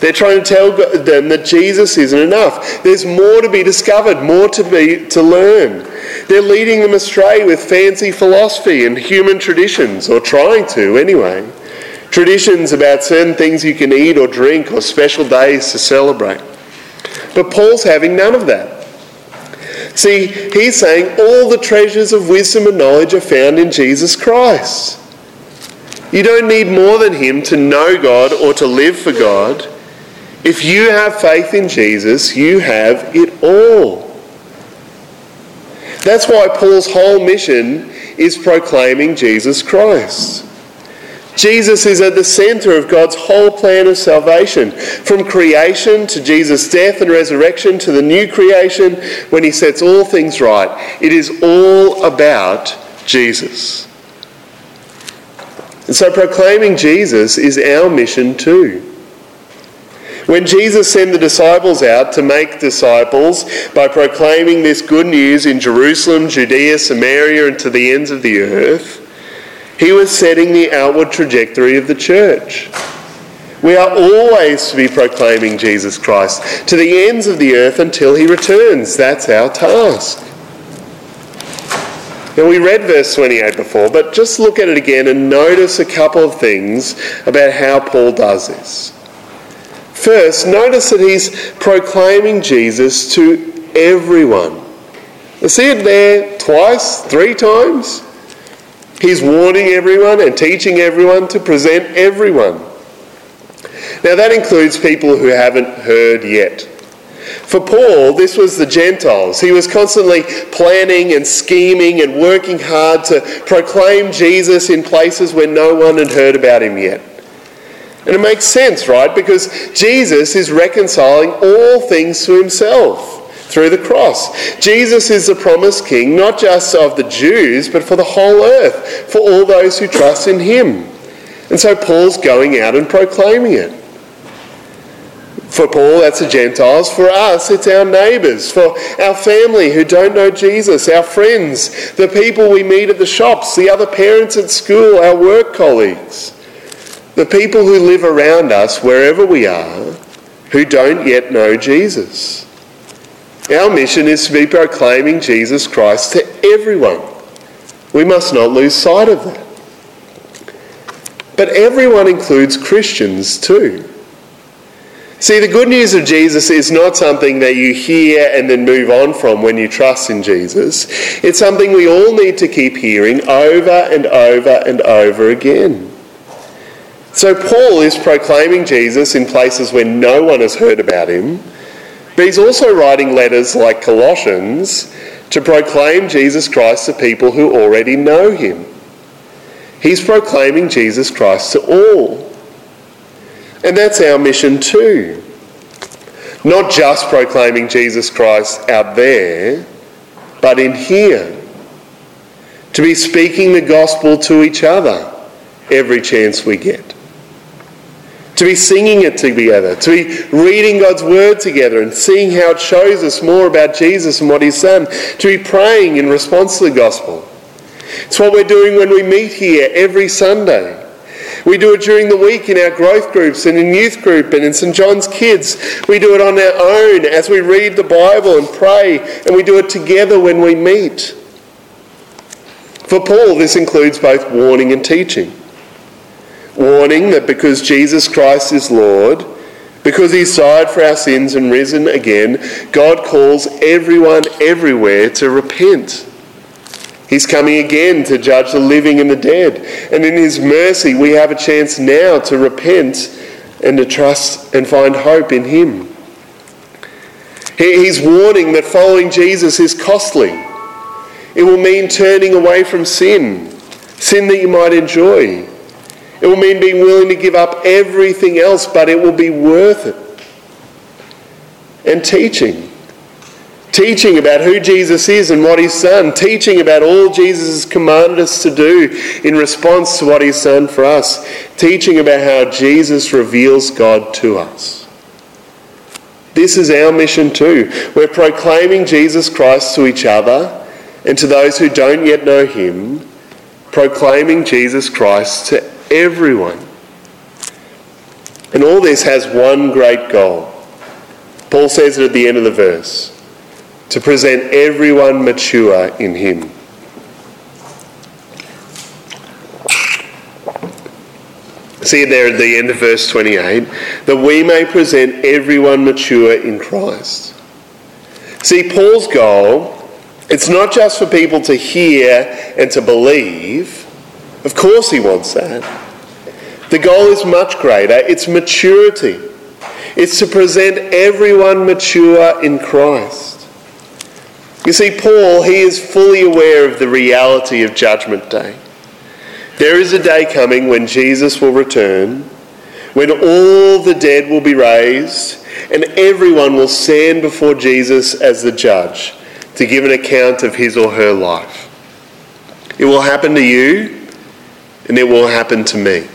They're trying to tell them that Jesus isn't enough. There's more to be discovered, more to be to learn. They're leading them astray with fancy philosophy and human traditions, or trying to anyway. Traditions about certain things you can eat or drink or special days to celebrate. But Paul's having none of that. See, he's saying all the treasures of wisdom and knowledge are found in Jesus Christ. You don't need more than him to know God or to live for God. If you have faith in Jesus, you have it all. That's why Paul's whole mission is proclaiming Jesus Christ. Jesus is at the centre of God's whole plan of salvation, from creation to Jesus' death and resurrection to the new creation when he sets all things right. It is all about Jesus. And so proclaiming Jesus is our mission too. When Jesus sent the disciples out to make disciples by proclaiming this good news in Jerusalem, Judea, Samaria, and to the ends of the earth, he was setting the outward trajectory of the church. We are always to be proclaiming Jesus Christ to the ends of the earth until he returns. That's our task. Now, we read verse twenty-eight before, but just look at it again and notice a couple of things about how Paul does this. First, notice that he's proclaiming Jesus to everyone. You see it there twice, three times? He's warning everyone and teaching everyone to present everyone. Now, that includes people who haven't heard yet. For Paul, this was the Gentiles. He was constantly planning and scheming and working hard to proclaim Jesus in places where no one had heard about him yet. And it makes sense, right? Because Jesus is reconciling all things to himself through the cross. Jesus is the promised king, not just of the Jews, but for the whole earth, for all those who trust in him. And so Paul's going out and proclaiming it. For Paul, that's the Gentiles. For us, it's our neighbours. For our family who don't know Jesus, our friends, the people we meet at the shops, the other parents at school, our work colleagues, the people who live around us, wherever we are, who don't yet know Jesus. Our mission is to be proclaiming Jesus Christ to everyone. We must not lose sight of that. But everyone includes Christians too. See, the good news of Jesus is not something that you hear and then move on from when you trust in Jesus. It's something we all need to keep hearing over and over and over again. So Paul is proclaiming Jesus in places where no one has heard about him, but he's also writing letters like Colossians to proclaim Jesus Christ to people who already know him. He's proclaiming Jesus Christ to all. And that's our mission too. Not just proclaiming Jesus Christ out there, but in here. To be speaking the gospel to each other every chance we get. To be singing it together. To be reading God's word together and seeing how it shows us more about Jesus and what he's done. To be praying in response to the gospel. It's what we're doing when we meet here every Sunday. We do it during the week in our growth groups and in youth group and in Saint John's Kids. We do it on our own as we read the Bible and pray, and we do it together when we meet. For Paul, this includes both warning and teaching. Warning that because Jesus Christ is Lord, because he died for our sins and risen again, God calls everyone everywhere to repent. He's coming again to judge the living and the dead. And in his mercy, we have a chance now to repent and to trust and find hope in him. He's warning that following Jesus is costly. It will mean turning away from sin, sin that you might enjoy. It will mean being willing to give up everything else, but it will be worth it. And teaching. Teaching about who Jesus is and what he's done. Teaching about all Jesus has commanded us to do in response to what he's done for us. Teaching about how Jesus reveals God to us. This is our mission too. We're proclaiming Jesus Christ to each other and to those who don't yet know him. Proclaiming Jesus Christ to everyone. And all this has one great goal. Paul says it at the end of the verse. To present everyone mature in him. See it there at the end of verse twenty-eight. That we may present everyone mature in Christ. See, Paul's goal, it's not just for people to hear and to believe. Of course he wants that. The goal is much greater. It's maturity. It's to present everyone mature in Christ. You see, Paul, he is fully aware of the reality of Judgment Day. There is a day coming when Jesus will return, when all the dead will be raised, and everyone will stand before Jesus as the judge to give an account of his or her life. It will happen to you, and it will happen to me.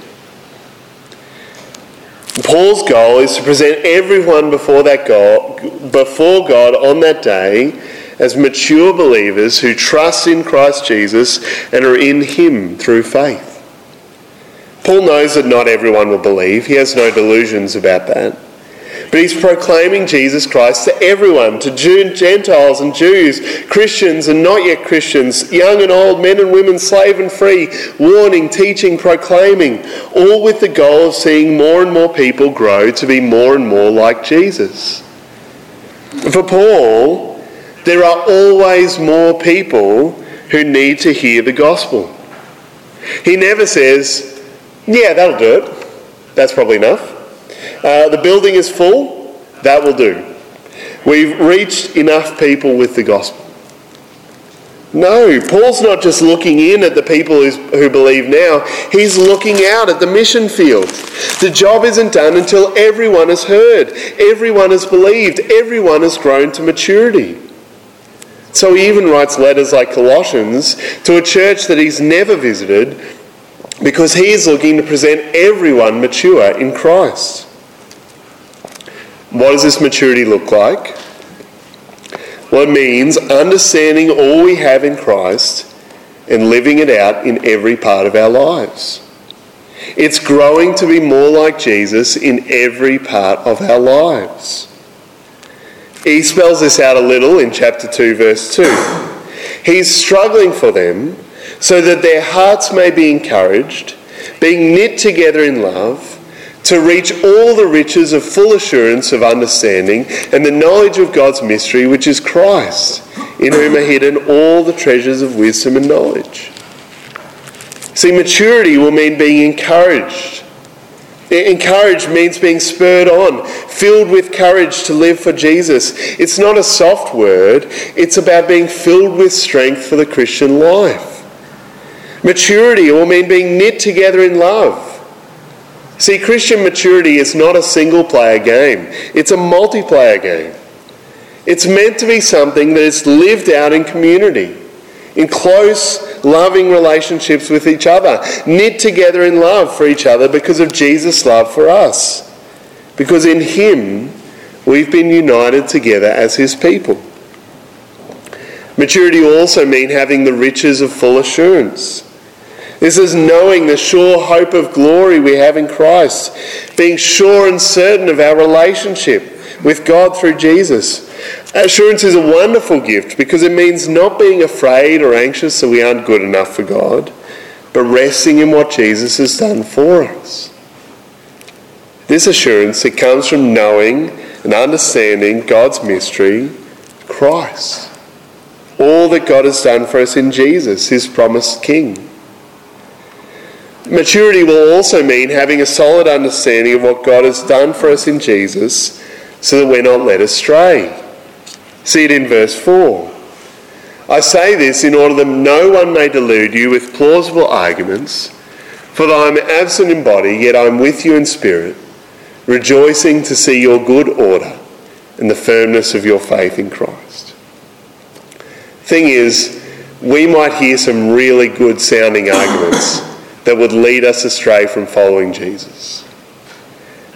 Paul's goal is to present everyone before that God, before God on that day as mature believers who trust in Christ Jesus and are in him through faith. Paul knows that not everyone will believe. He has no delusions about that. But he's proclaiming Jesus Christ to everyone, to Gentiles and Jews, Christians and not yet Christians, young and old, men and women, slave and free, warning, teaching, proclaiming, all with the goal of seeing more and more people grow to be more and more like Jesus. For Paul, there are always more people who need to hear the gospel. He never says, yeah, that'll do it. That's probably enough. Uh, the building is full. That will do. We've reached enough people with the gospel. No, Paul's not just looking in at the people who believe now. He's looking out at the mission field. The job isn't done until everyone has heard, everyone has believed, everyone has grown to maturity. So he even writes letters like Colossians to a church that he's never visited, because he is looking to present everyone mature in Christ. What does this maturity look like? Well, it means understanding all we have in Christ and living it out in every part of our lives. It's growing to be more like Jesus in every part of our lives. He spells this out a little in chapter two, verse two. He's struggling for them, so that their hearts may be encouraged, being knit together in love, to reach all the riches of full assurance of understanding and the knowledge of God's mystery, which is Christ, in whom are hidden all the treasures of wisdom and knowledge. See, maturity will mean being encouraged. Encouraged means being spurred on, filled with courage to live for Jesus. It's not a soft word, it's about being filled with strength for the Christian life. Maturity will mean being knit together in love. See, Christian maturity is not a single-player game. It's a multiplayer game. It's meant to be something that is lived out in community, in close, loving relationships with each other, knit together in love for each other because of Jesus' love for us. Because in him, we've been united together as his people. Maturity will also mean having the riches of full assurance. This is knowing the sure hope of glory we have in Christ, being sure and certain of our relationship with God through Jesus. Assurance is a wonderful gift because it means not being afraid or anxious that we aren't good enough for God, but resting in what Jesus has done for us. This assurance, it comes from knowing and understanding God's mystery, Christ. All that God has done for us in Jesus, his promised King. Maturity will also mean having a solid understanding of what God has done for us in Jesus so that we're not led astray. See it in verse four. I say this in order that no one may delude you with plausible arguments, for though I am absent in body, yet I am with you in spirit, rejoicing to see your good order and the firmness of your faith in Christ. Thing is, we might hear some really good sounding arguments that would lead us astray from following Jesus.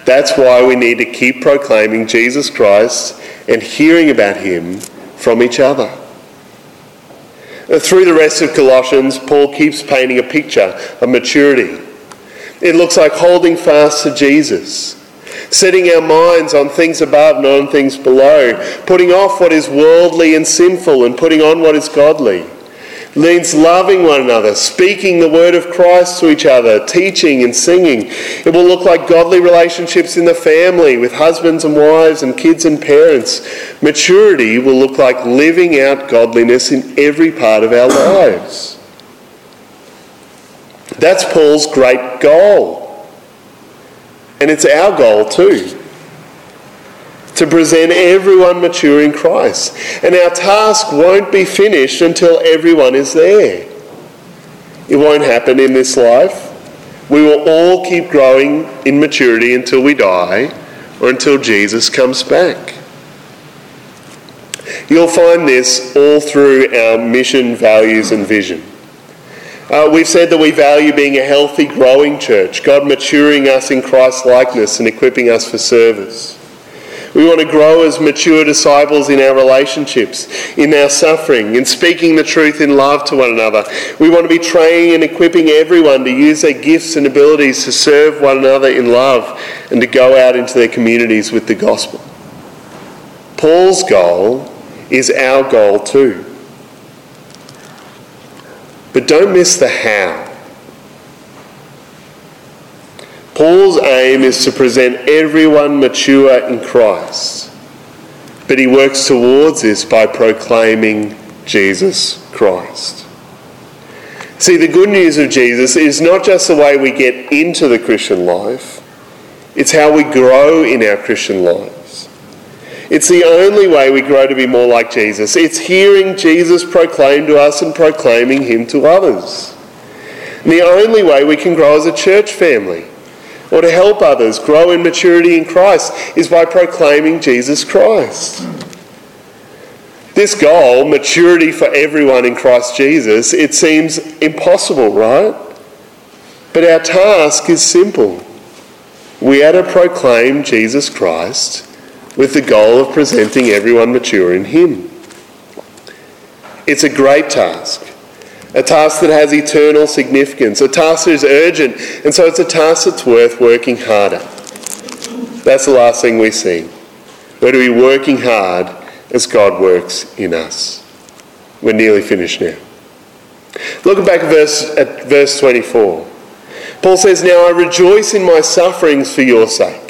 That's why we need to keep proclaiming Jesus Christ and hearing about him from each other. Through the rest of Colossians, Paul keeps painting a picture of maturity. It looks like holding fast to Jesus, setting our minds on things above, not on things below, putting off what is worldly and sinful and putting on what is godly. It means loving one another, speaking the word of Christ to each other, teaching and singing. It will look like godly relationships in the family with husbands and wives and kids and parents. Maturity will look like living out godliness in every part of our lives. That's Paul's great goal. And it's our goal too, to present everyone mature in Christ. And our task won't be finished until everyone is there. It won't happen in this life. We will all keep growing in maturity until we die or until Jesus comes back. You'll find this all through our mission, values and vision. Uh, we've said that we value being a healthy, growing church, God maturing us in Christ's likeness and equipping us for service. We want to grow as mature disciples in our relationships, in our suffering, in speaking the truth in love to one another. We want to be training and equipping everyone to use their gifts and abilities to serve one another in love and to go out into their communities with the gospel. Paul's goal is our goal too. But don't miss the how. Paul's aim is to present everyone mature in Christ, but he works towards this by proclaiming Jesus Christ. See, the good news of Jesus is not just the way we get into the Christian life, it's how we grow in our Christian lives. It's the only way we grow to be more like Jesus. It's hearing Jesus proclaimed to us and proclaiming him to others. And the only way we can grow as a church family or to help others grow in maturity in Christ is by proclaiming Jesus Christ. This goal, maturity for everyone in Christ Jesus, it seems impossible, right? But our task is simple. We are to proclaim Jesus Christ with the goal of presenting everyone mature in him. It's a great task. A task that has eternal significance. A task that is urgent. And so it's a task that's worth working hard at. That's the last thing we see. We're to be working hard as God works in us. We're nearly finished now. Look back at verse, at verse twenty-four. Paul says, "Now I rejoice in my sufferings for your sake.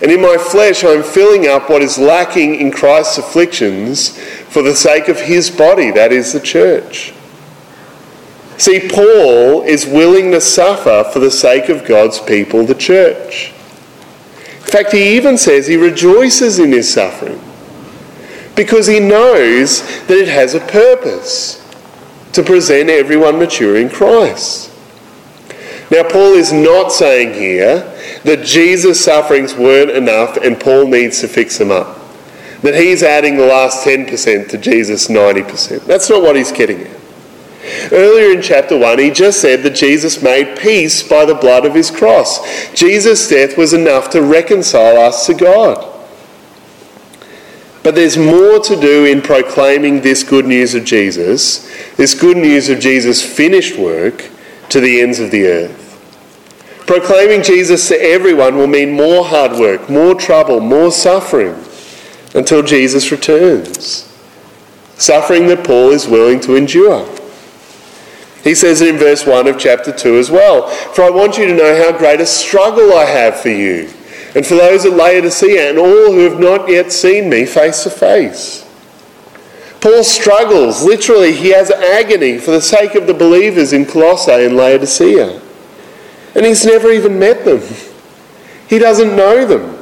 And in my flesh I am filling up what is lacking in Christ's afflictions for the sake of his body, that is the church." See, Paul is willing to suffer for the sake of God's people, the church. In fact, he even says he rejoices in his suffering because he knows that it has a purpose to present everyone mature in Christ. Now, Paul is not saying here that Jesus' sufferings weren't enough and Paul needs to fix them up, that he's adding the last ten percent to Jesus' ninety percent. That's not what he's getting at. Earlier in chapter one, he just said that Jesus made peace by the blood of his cross. Jesus' death was enough to reconcile us to God. But there's more to do in proclaiming this good news of Jesus, this good news of Jesus' finished work, to the ends of the earth. Proclaiming Jesus to everyone will mean more hard work, more trouble, more suffering, until Jesus returns. Suffering that Paul is willing to endure. He says it in verse one of chapter two as well. "For I want you to know how great a struggle I have for you, and for those at Laodicea and all who have not yet seen me face to face." Paul struggles, literally he has agony for the sake of the believers in Colossae and Laodicea. And he's never even met them. He doesn't know them,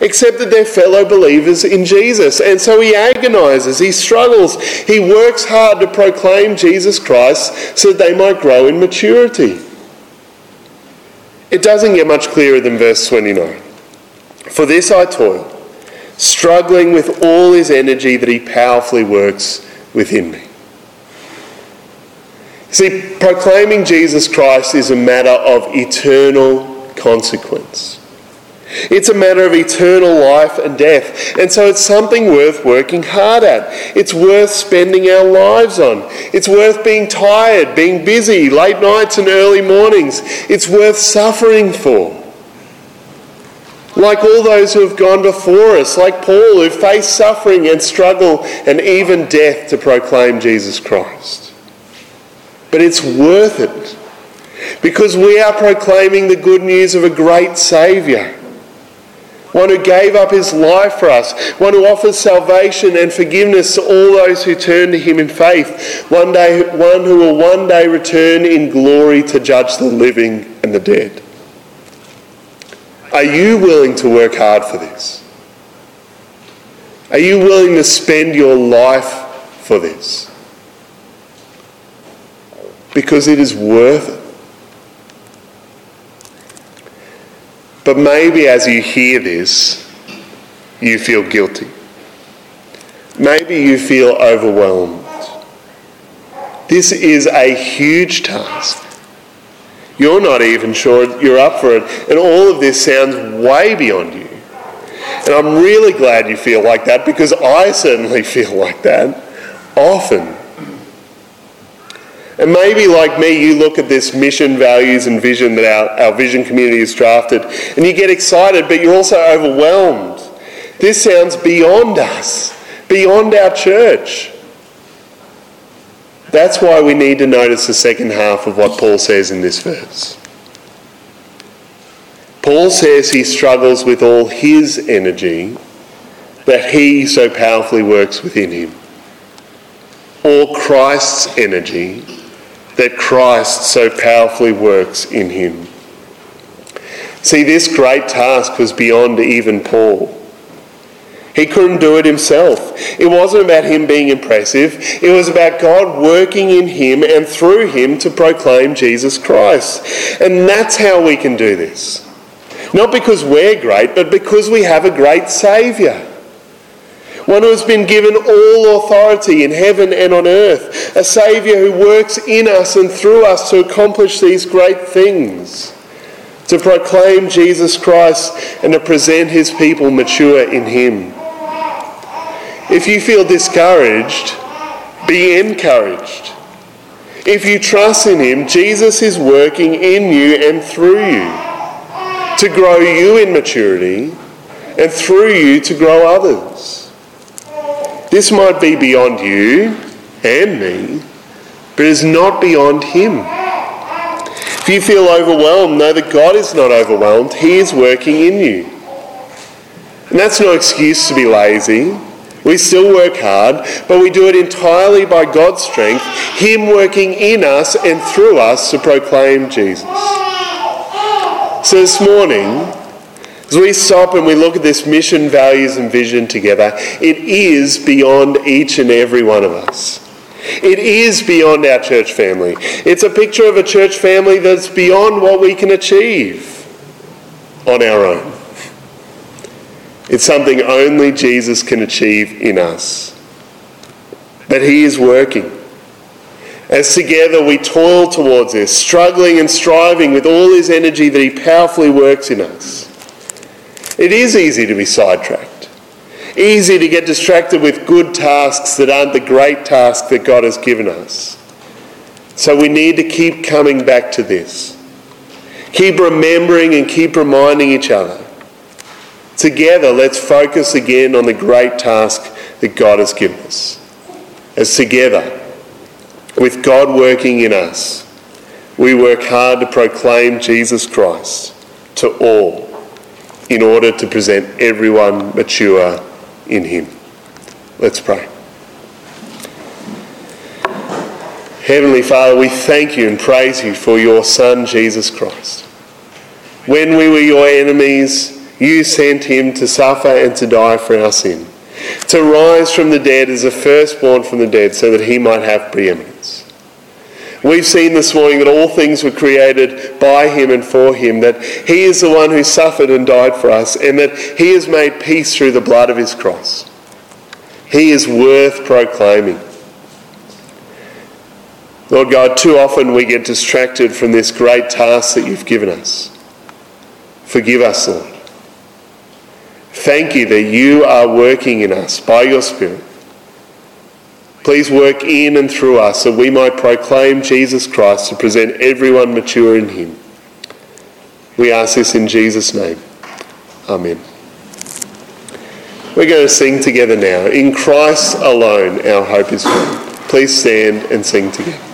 except that they're fellow believers in Jesus. And so he agonises, he struggles, he works hard to proclaim Jesus Christ so that they might grow in maturity. It doesn't get much clearer than verse twenty-nine. "For this I toil, struggling with all his energy that he powerfully works within me." See, proclaiming Jesus Christ is a matter of eternal consequence. It's a matter of eternal life and death. And so it's something worth working hard at. It's worth spending our lives on. It's worth being tired, being busy, late nights and early mornings. It's worth suffering for. Like all those who have gone before us, like Paul, who faced suffering and struggle and even death to proclaim Jesus Christ. But it's worth it because we are proclaiming the good news of a great Saviour. One who gave up his life for us. One who offers salvation and forgiveness to all those who turn to him in faith. One day, one who will one day return in glory to judge the living and the dead. Are you willing to work hard for this? Are you willing to spend your life for this? Because it is worth it. But maybe as you hear this, you feel guilty. Maybe you feel overwhelmed. This is a huge task. You're not even sure you're up for it. And all of this sounds way beyond you. And I'm really glad you feel like that, because I certainly feel like that often. And maybe, like me, you look at this mission, values and vision that our, our vision community has drafted, and you get excited, but you're also overwhelmed. This sounds beyond us, beyond our church. That's why we need to notice the second half of what Paul says in this verse. Paul says he struggles with all his energy that he so powerfully works within him, or Christ's energy that Christ so powerfully works in him. See, this great task was beyond even Paul. He couldn't do it himself. It wasn't about him being impressive. It was about God working in him and through him to proclaim Jesus Christ. And that's how we can do this. Not because we're great, but because we have a great Saviour. One who has been given all authority in heaven and on earth. A Saviour who works in us and through us to accomplish these great things. To proclaim Jesus Christ and to present his people mature in him. If you feel discouraged, be encouraged. If you trust in him, Jesus is working in you and through you to grow you in maturity and through you to grow others. This might be beyond you and me, but it is not beyond him. If you feel overwhelmed, know that God is not overwhelmed. He is working in you. And that's no excuse to be lazy. We still work hard, but we do it entirely by God's strength, him working in us and through us to proclaim Jesus. So this morning, as we stop and we look at this mission, values and vision together, it is beyond each and every one of us. It is beyond our church family. It's a picture of a church family that's beyond what we can achieve on our own. It's something only Jesus can achieve in us. But he is working. As together we toil towards this, struggling and striving with all his energy that he powerfully works in us. It is easy to be sidetracked. Easy to get distracted with good tasks that aren't the great task that God has given us. So we need to keep coming back to this. Keep remembering and keep reminding each other. Together, let's focus again on the great task that God has given us. As together, with God working in us, we work hard to proclaim Jesus Christ to all in order to present everyone mature in him. Let's pray. Heavenly Father, we thank you and praise you for your Son, Jesus Christ. When we were your enemies, you sent him to suffer and to die for our sin, to rise from the dead as the firstborn from the dead so that he might have preeminence. We've seen this morning that all things were created by him and for him, that he is the one who suffered and died for us, and that he has made peace through the blood of his cross. He is worth proclaiming. Lord God, too often we get distracted from this great task that you've given us. Forgive us, Lord. Thank you that you are working in us by your Spirit. Please work in and through us so we might proclaim Jesus Christ to present everyone mature in him. We ask this in Jesus' name. Amen. We're going to sing together now. In Christ alone our hope is found. Please stand and sing together.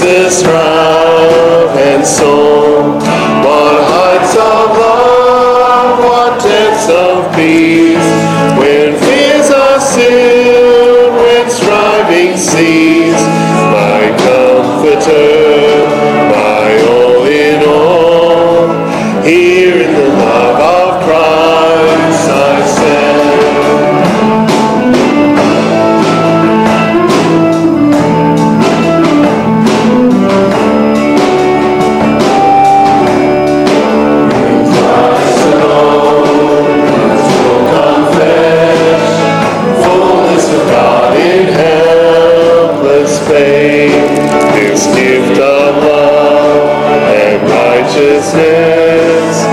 This round and soul, but same, whose gift of love and righteousness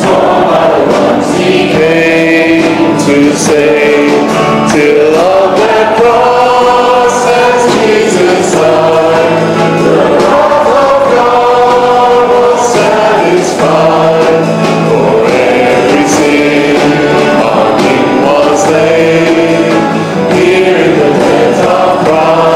from all ones he came to save, till on that cross as Jesus died, the wrath of God was satisfied, for every sin our King was laid, here in the hands of Christ.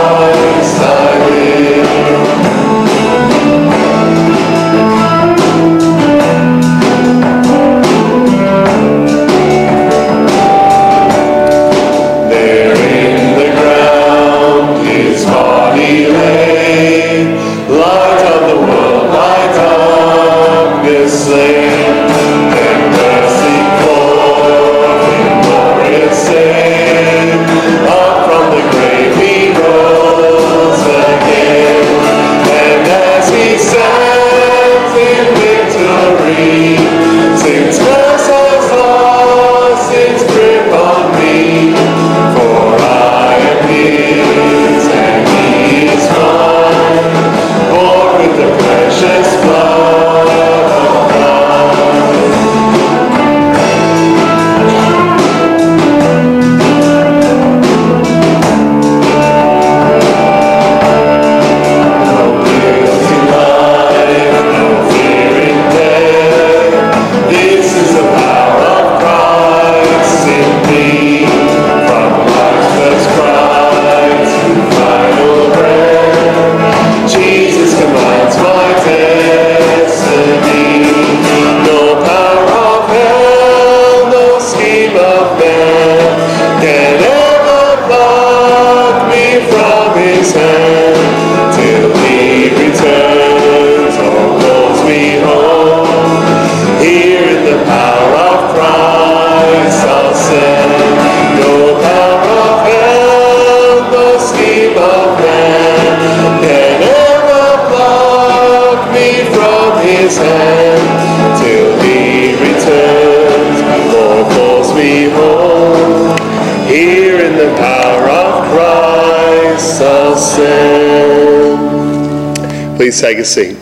Please take a seat.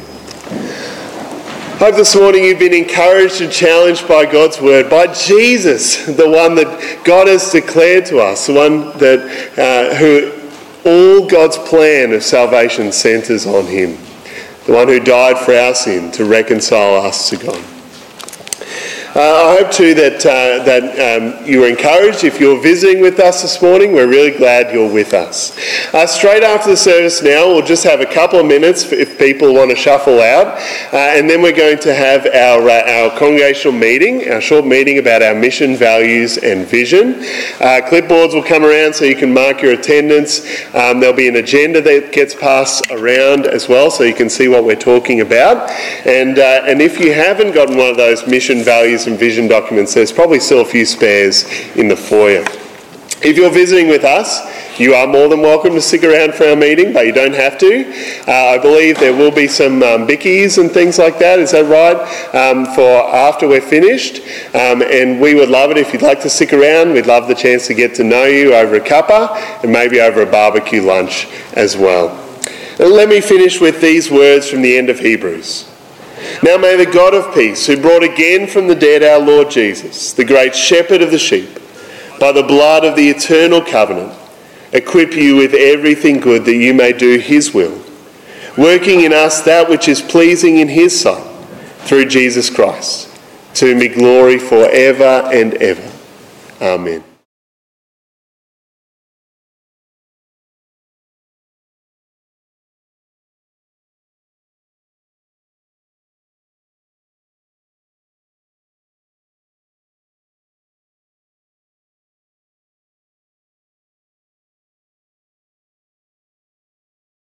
I hope this morning you've been encouraged and challenged by God's word, by Jesus, the one that God has declared to us, the one that uh, who all God's plan of salvation centres on him, the one who died for our sin to reconcile us to God. Uh, I hope too that, uh, that um, you were encouraged. If you're visiting with us this morning, we're really glad you're with us. Uh, straight after the service now, we'll just have a couple of minutes for if people want to shuffle out. Uh, and then we're going to have our, uh, our congregational meeting, our short meeting about our mission, values and vision. Uh, clipboards will come around so you can mark your attendance. Um, there'll be an agenda that gets passed around as well so you can see what we're talking about. And, uh, and if you haven't gotten one of those mission, values and vision documents, there's probably still a few spares in the foyer. If you're visiting with us, you are more than welcome to stick around for our meeting, but you don't have to. Uh, I believe there will be some um, bickies and things like that, is that right, um, for after we're finished. Um, and we would love it if you'd like to stick around. We'd love the chance to get to know you over a cuppa and maybe over a barbecue lunch as well. And let me finish with these words from the end of Hebrews. Now may the God of peace, who brought again from the dead our Lord Jesus, the great shepherd of the sheep, by the blood of the eternal covenant, equip you with everything good that you may do his will, working in us that which is pleasing in his sight, through Jesus Christ. To him be glory forever and ever. Amen.